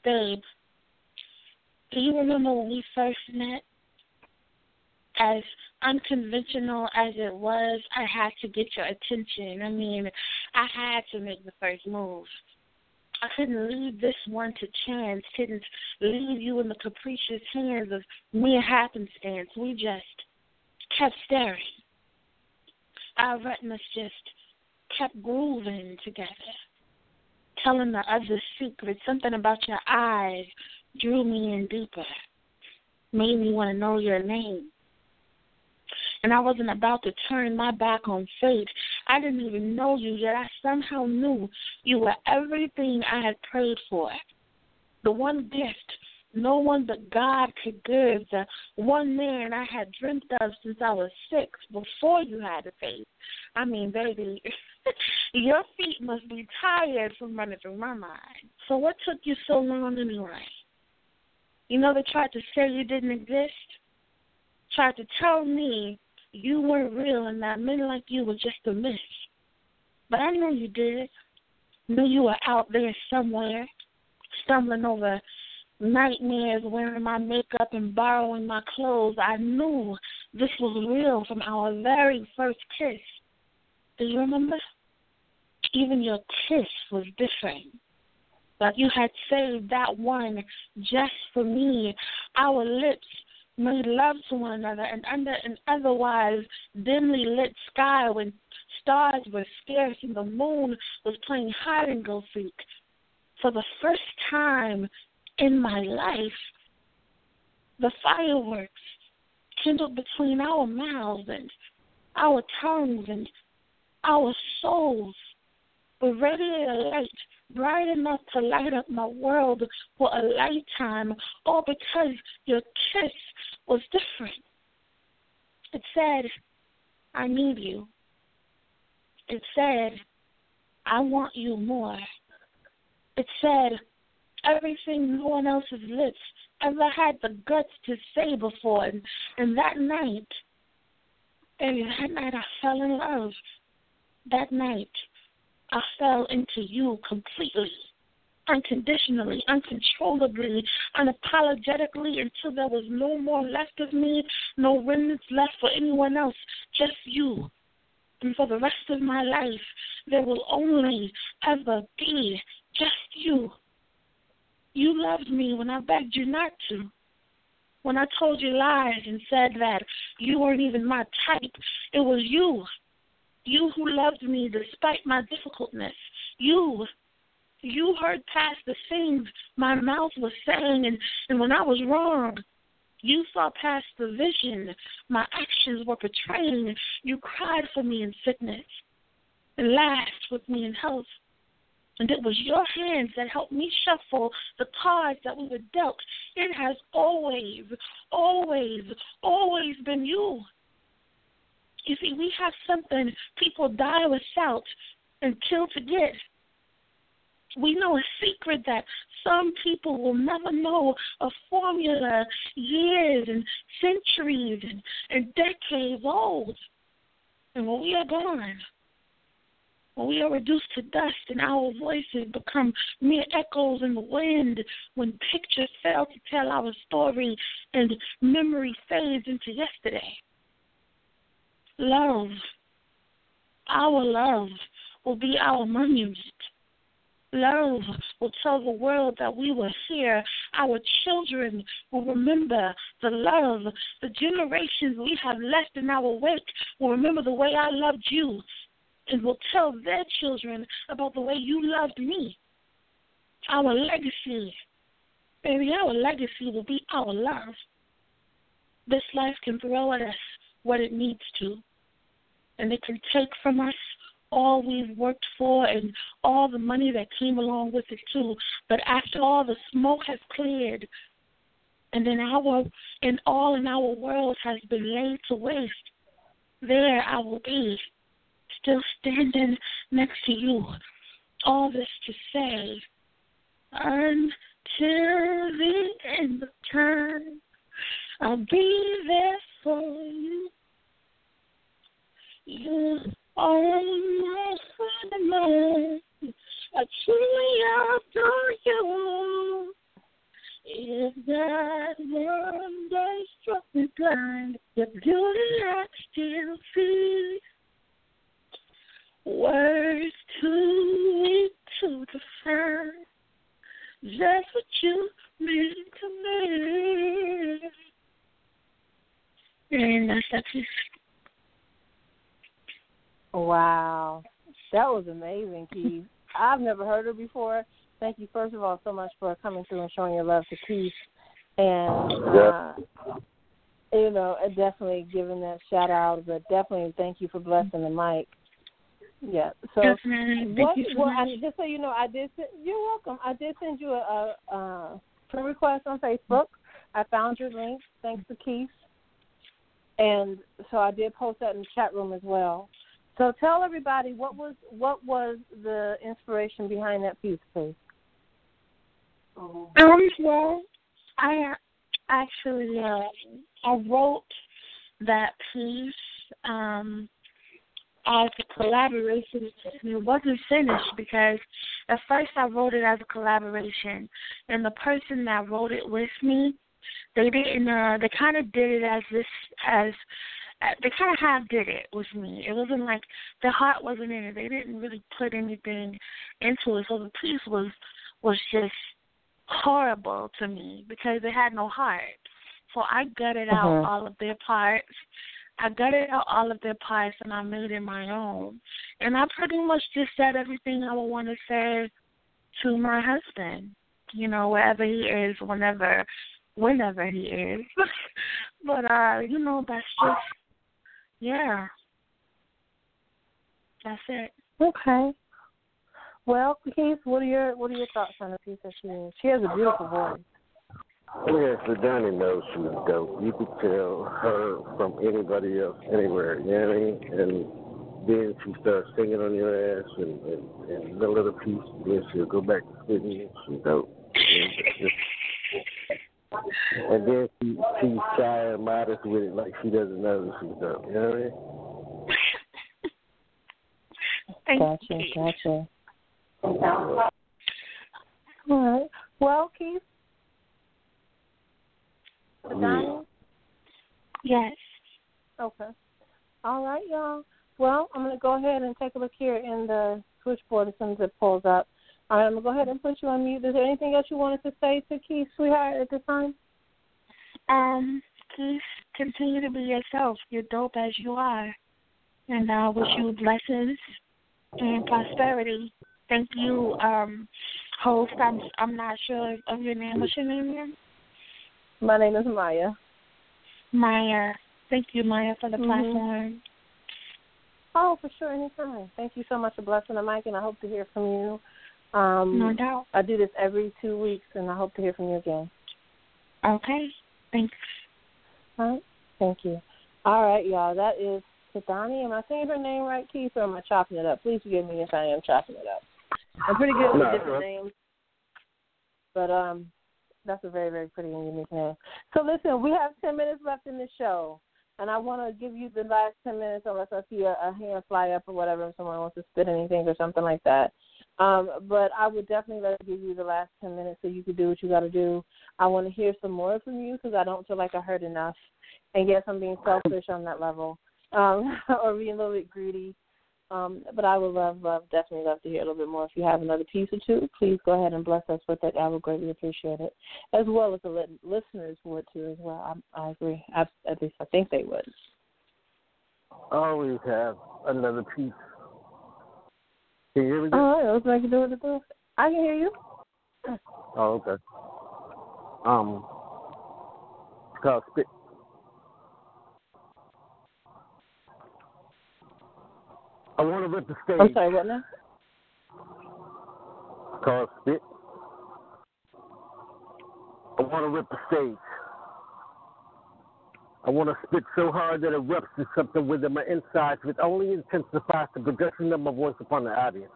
Babe, do you remember when we first met? As unconventional as it was, I had to get your attention. I mean, I had to make the first move. I couldn't leave this one to chance, couldn't leave you in the capricious hands of mere happenstance. We just kept staring. Our retinas just kept grooving together, telling the other secrets. Something about your eyes drew me in deeper, made me want to know your name. And I wasn't about to turn my back on fate. I didn't even know you, yet I somehow knew you were everything I had prayed for. The one gift no one but God could give. The one man I had dreamt of since I was 6, before you had a faith. I mean, baby, your feet must be tired from running through my mind. So what took you so long anyway? You know, they tried to say you didn't exist. Tried to tell me you weren't real and that men like you were just a myth. But I knew you did. Knew you were out there somewhere, stumbling over nightmares, wearing my makeup and borrowing my clothes. I knew this was real from our very first kiss. Do you remember? Even your kiss was different. Like you had saved that one just for me. Our lips made love to one another, and under an otherwise dimly lit sky when stars were scarce and the moon was playing hide-and-go-seek. For the first time in my life, the fireworks kindled between our mouths and our tongues and our souls. The radiated light, bright enough to light up my world for a lifetime, all because your kiss was different. It said, I need you. It said, I want you more. It said, everything no one else's lips ever had the guts to say before. And that night I fell in love. That night I fell into you completely, unconditionally, uncontrollably, unapologetically, until there was no more left of me, no remnants left for anyone else, just you. And for the rest of my life, there will only ever be just you. You loved me when I begged you not to, when I told you lies and said that you weren't even my type. It was you. You who loved me despite my difficultness. You You heard past the things my mouth was saying, and when I was wrong, you saw past the vision my actions were portraying. You cried for me in sickness and laughed with me in health. And it was your hands that helped me shuffle the cards that we were dealt. It has always, always, always been you. You see, we have something people die without and kill to get. We know a secret that some people will never know, a formula years and centuries and decades old. And when we are gone, when we are reduced to dust and our voices become mere echoes in the wind, when pictures fail to tell our story and memory fades into yesterday, our love, will be our monument. Love will tell the world that we were here. Our children will remember the love. The generations we have left in our wake will remember the way I loved you and will tell their children about the way you loved me. Our legacy, baby, our legacy will be our love. This life can throw at us what it needs to, and it can take from us all we've worked for and all the money that came along with it too. But after all the smoke has cleared and all in our world has been laid to waste, there I will be, still standing next to you. All this to say, until the end of time, I'll be there for you. You oh, my friend, I truly adore you. If that one day struck me blind, your beauty I still see. Words too weak to define just what you mean to me. And that's that piece. Wow. That was amazing, Keith. I've never heard her before. Thank you, first of all, so much for coming through and showing your love to Keith. And, definitely giving that shout-out, but definitely thank you for blessing the mic. Yeah. So, just so you know, you're welcome. I did send you a prayer request on Facebook. I found your link, thanks to Keith. And so I did post that in the chat room as well. So tell everybody, what was the inspiration behind that piece, please? Well, I actually I wrote that piece as a collaboration. It wasn't finished because at first I wrote it as a collaboration, and the person that wrote it with me, they didn't. They kind of did it they kind of half did it with me. It wasn't like their heart wasn't in it. They didn't really put anything into it. So the piece was just horrible to me because they had no heart. So I gutted out all of their parts. And I made it my own. And I pretty much just said everything I would want to say to my husband, you know, wherever he is, whenever he is. But, that's just... yeah. That's it. Okay. Well, Keith, what are your thoughts on the piece that she is? She has a beautiful voice. Yeah, Sedani knows she was dope. You could tell her from anybody else anywhere, you know what I mean? And then she starts singing on your ass and the little piece, and then she'll go back to singing. She's dope. And then she's shy and modest with it, like she doesn't know that she's dope. You know what I mean? Gotcha. All right. Well, Keith? Sedani? Yes. Okay. All right, y'all. Well, I'm going to go ahead and take a look here in the switchboard as soon as it pulls up. All right, I'm going to go ahead and put you on mute. Is there anything else you wanted to say to Keith, sweetheart, at this time? Keith, continue to be yourself. You're dope as you are. And I wish you blessings and prosperity. Thank you host. I'm not sure of your name. What's your name again? My name is Maya. Maya. Thank you, Maya, for the platform. Oh, for sure. Anytime. Thank you so much for blessing the mic, and I hope to hear from you. No doubt. I do this every 2 weeks, and I hope to hear from you again. Okay. Thanks. All right. Thank you. All right, y'all. That is Sedani. Am I saying her name right, Keith, or am I chopping it up? Please forgive me if I am chopping it up. I'm pretty good with different names. But that's a very, very pretty and unique name. So, listen, we have 10 minutes left in the show. And I want to give you the last 10 minutes unless I see a hand fly up or whatever, if someone wants to spit anything or something like that. But I would definitely let you give you the last 10 minutes so you can do what you got to do. I want to hear some more from you because I don't feel like I heard enough. And yes, I'm being selfish on that level or being a little bit greedy. But I would definitely love to hear a little bit more. If you have another piece or two, please go ahead and bless us with it. I would greatly appreciate it, as well as the listeners would too as well. I agree. At least I think they would. I always have another piece. Can you hear me? Oh, it looks like you do it too. I can hear you. Oh, okay. It's called Spit. I want to let the stage. I'm sorry, what now? It's called Spit. I want to rip the stage. I want to spit so hard that it rips to something within my insides, which only intensifies the projection of my voice upon the audience.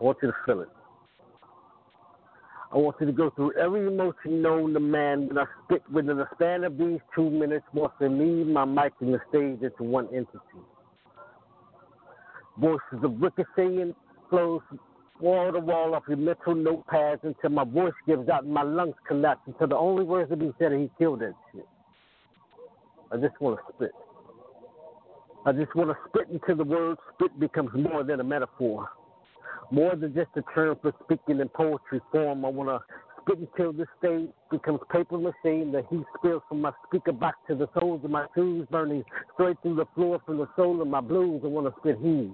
I want you to feel it. I want you to go through every emotion known to man when I spit within the span of these 2 minutes, wants to leave my mic and the stage into one entity. Voices of ricocheting flows wall to wall off your mental notepads until my voice gives out and my lungs collapse until the only words that be said are he killed that shit. I just want to spit. I just want to spit until the word spit becomes more than a metaphor, more than just a term for speaking in poetry form. I want to spit until this stage becomes paper machine that he spills from my speaker box to the soles of my shoes, burning straight through the floor from the soul of my blues. I want to spit heat.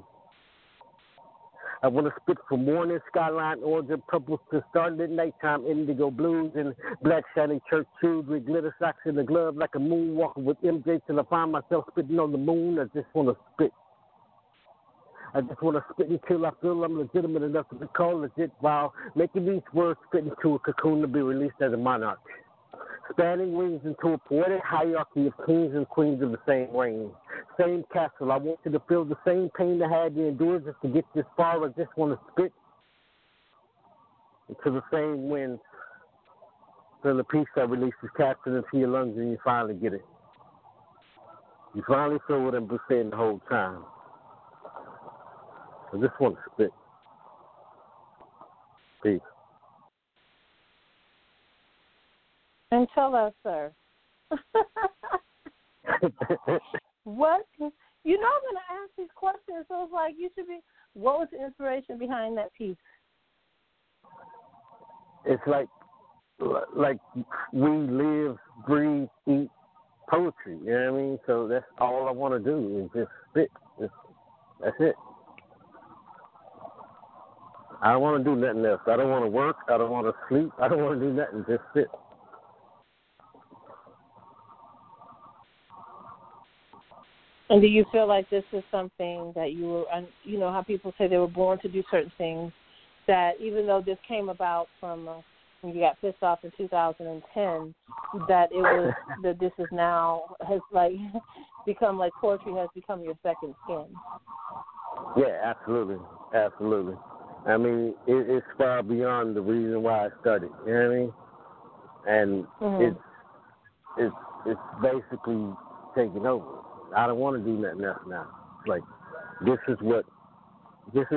I want to spit from morning skyline orange purple to starting at nighttime indigo blues and black shiny church shoes with glitter socks in the glove like a moonwalker with MJ till I find myself spitting on the moon. I just want to spit. I just want to spit until I feel I'm legitimate enough to be called legit while making these words fit into a cocoon to be released as a monarch, spanning wings into a poetic hierarchy of kings and queens of the same reign, same castle. I want you to feel the same pain that had the endurance to get this far. I just want to spit into the same wind till the peace that releases captured into your lungs and you finally get it. You finally feel what I've been saying the whole time. I just want to spit. Peace. And tell us, sir. What? You know I'm going to ask these questions, so it's like you should be. What was the inspiration behind that piece? It's like we live, breathe, eat poetry. You know what I mean? So that's all I want to do is just spit. That's it. I don't want to do nothing else. I don't want to work. I don't want to sleep. I don't want to do nothing. Just sit. And do you feel like this is something that you were, you know, how people say they were born to do certain things, that even though this came about from when you got pissed off in 2010, that it was, that this is now, has like become like poetry has become your second skin? Yeah, absolutely. Absolutely. I mean, it's far beyond the reason why I studied. You know what I mean? And it's basically taking over. I don't want to do nothing else now. Like, this is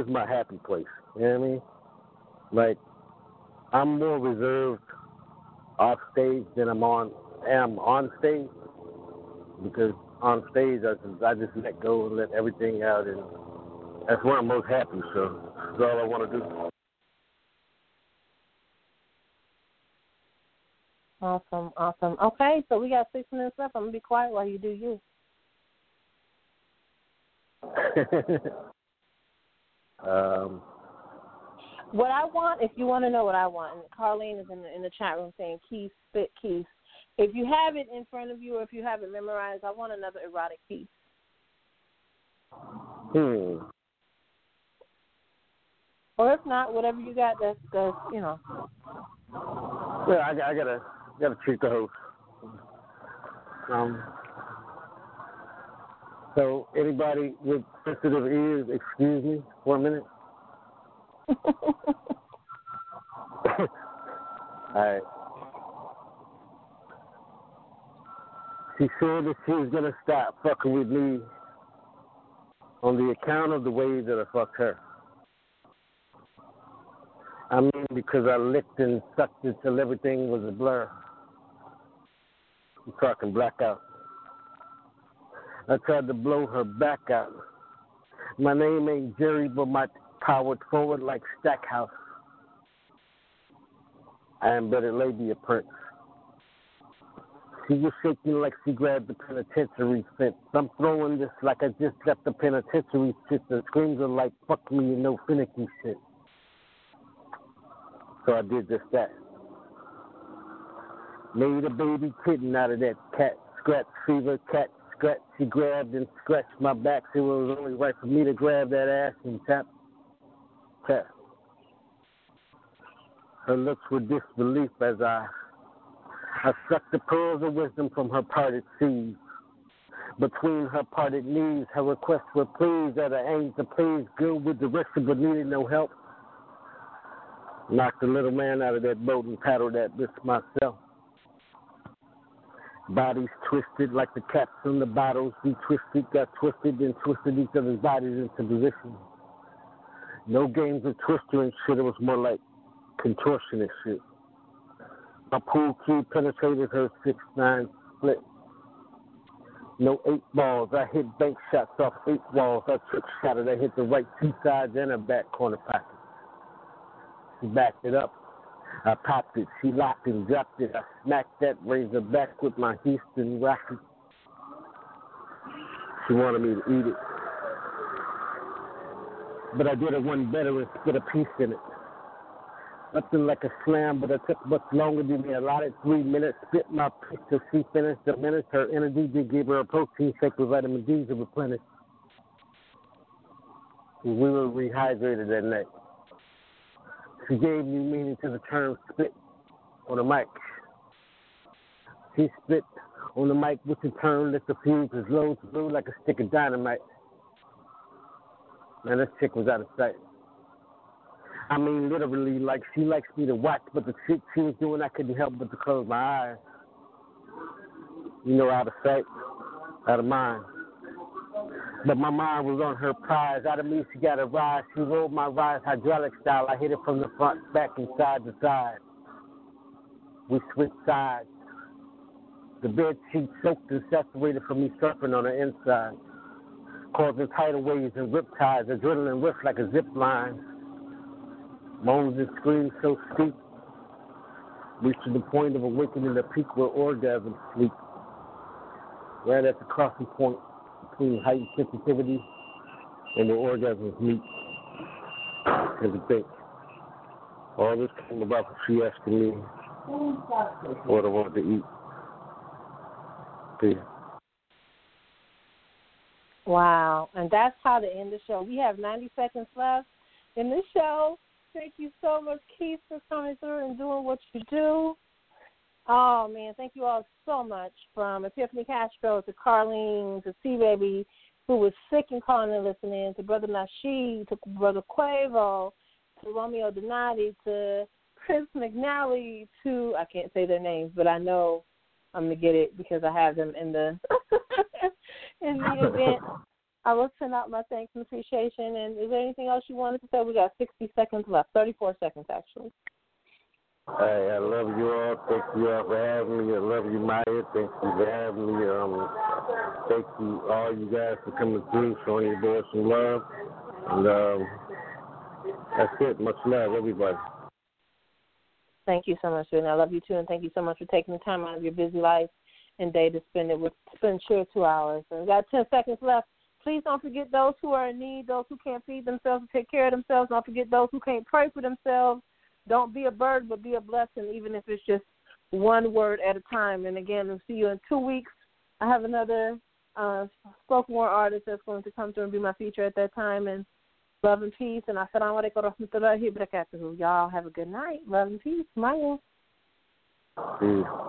my happy place. You know what I mean? Like, I'm more reserved off stage than I am on stage, because on stage I just let go and let everything out, and that's where I'm most happy. So. That's all I want to do. Awesome. Okay, so we got 6 minutes left. I'm going to be quiet while you do you. What I want, if you want to know what I want, and Carlene is in the chat room saying, Keith, spit Keith. If you have it in front of you or if you have it memorized, I want another erotic piece. Or if not, whatever you got, that's you know. Yeah, I gotta treat the host. So anybody with sensitive ears, excuse me for a minute. All right. She said that she was gonna stop fucking with me on the account of the way that I fucked her. I mean, because I licked and sucked until everything was a blur. I'm talking blackout. I tried to blow her back out. My name ain't Jerry, but my powered forward like Stackhouse. I embedded labia prints. She was shaking like she grabbed the penitentiary fence. I'm throwing this like I just left the penitentiary shit. The screams are like, fuck me, you know, finicky shit. So I did just that. Made a baby kitten out of that cat. Scratch fever, cat scratch. She grabbed and scratched my back. So it was only right for me to grab that ass and tap, tap. Her looks were disbelief as I sucked the pearls of wisdom from her parted seas. Between her parted knees, her requests were pleased at her aim to please, good with direction but needed no help. Knocked the little man out of that boat and paddled that bitch myself. Bodies twisted like the caps on the bottles. We twisted, got twisted, and twisted each other's bodies into position. No games of twister and shit. It was more like contortionist shit. My pool cue penetrated her 6'9" split. No 8 balls. I hit bank shots off 8 walls. I trick shot it. I hit the right 2 sides and her back corner pocket. She backed it up. I popped it. She locked and dropped it. I smacked that razor back with my Houston rocket. She wanted me to eat it. But I did it one better and split a piece in it. Nothing like a slam, but it took much longer than me. Allotted 3 minutes. Spit my piece till she finished. Diminished her energy. Did give her a protein shake with vitamin D to replenish. We were rehydrated that night. She gave new meaning to the term spit on the mic. She spit on the mic with the term that the fuse is low to blue like a stick of dynamite. Man, this chick was out of sight. I mean, literally, like she likes me to watch, but the shit she was doing, I couldn't help but to close my eyes. You know, out of sight, out of mind. But my mind was on her prize. Out of me, she got a rise. She rolled my rise hydraulic style. I hit it from the front, back, and side to side. We switched sides. The bed sheet soaked and saturated from me surfing on her inside, causing tidal waves and riptides, adrenaline riff like a zip line. Moans and screams so steep, reached to the point of awakening the peak where orgasm sleep. Right at the crossing point between heightened sensitivity and the orgasms meet. As a thing. All this came about because she asked me what I wanted to eat. Yeah. Wow, and that's how to end the show. We have 90 seconds left in this show. Thank you so much, Keith, for coming through and doing what you do. Oh, man, thank you all so much, from Epiphany Castro to Carlene to C-Baby, who was sick and calling and listening, to Brother Nasheed, to Brother Quavo, to Romeo Donati, to Prince McNally, to, I can't say their names, but I know I'm going to get it because I have them in the in the event. I will send out my thanks and appreciation. And is there anything else you wanted to say? We got 60 seconds left, 34 seconds, actually. Hey, I love you all. Thank you all for having me. I love you, Maya. Thank you for having me. Thank you, all you guys, for coming through, showing your boys some love. And that's it. Much love, everybody. Thank you so much, and I love you, too. And thank you so much for taking the time out of your busy life and day to spend it with spend sure 2 hours. And we got 10 seconds left. Please don't forget those who are in need, those who can't feed themselves and take care of themselves. Don't forget those who can't pray for themselves. Don't be a burden, but be a blessing, even if it's just one word at a time. And, again, we'll see you in 2 weeks. I have another spoken word artist that's going to come through and be my feature at that time. And love and peace. And assalamu alaikum wa rahmatullahi wa barakatuh. Y'all have a good night. Love and peace. Maya. Peace.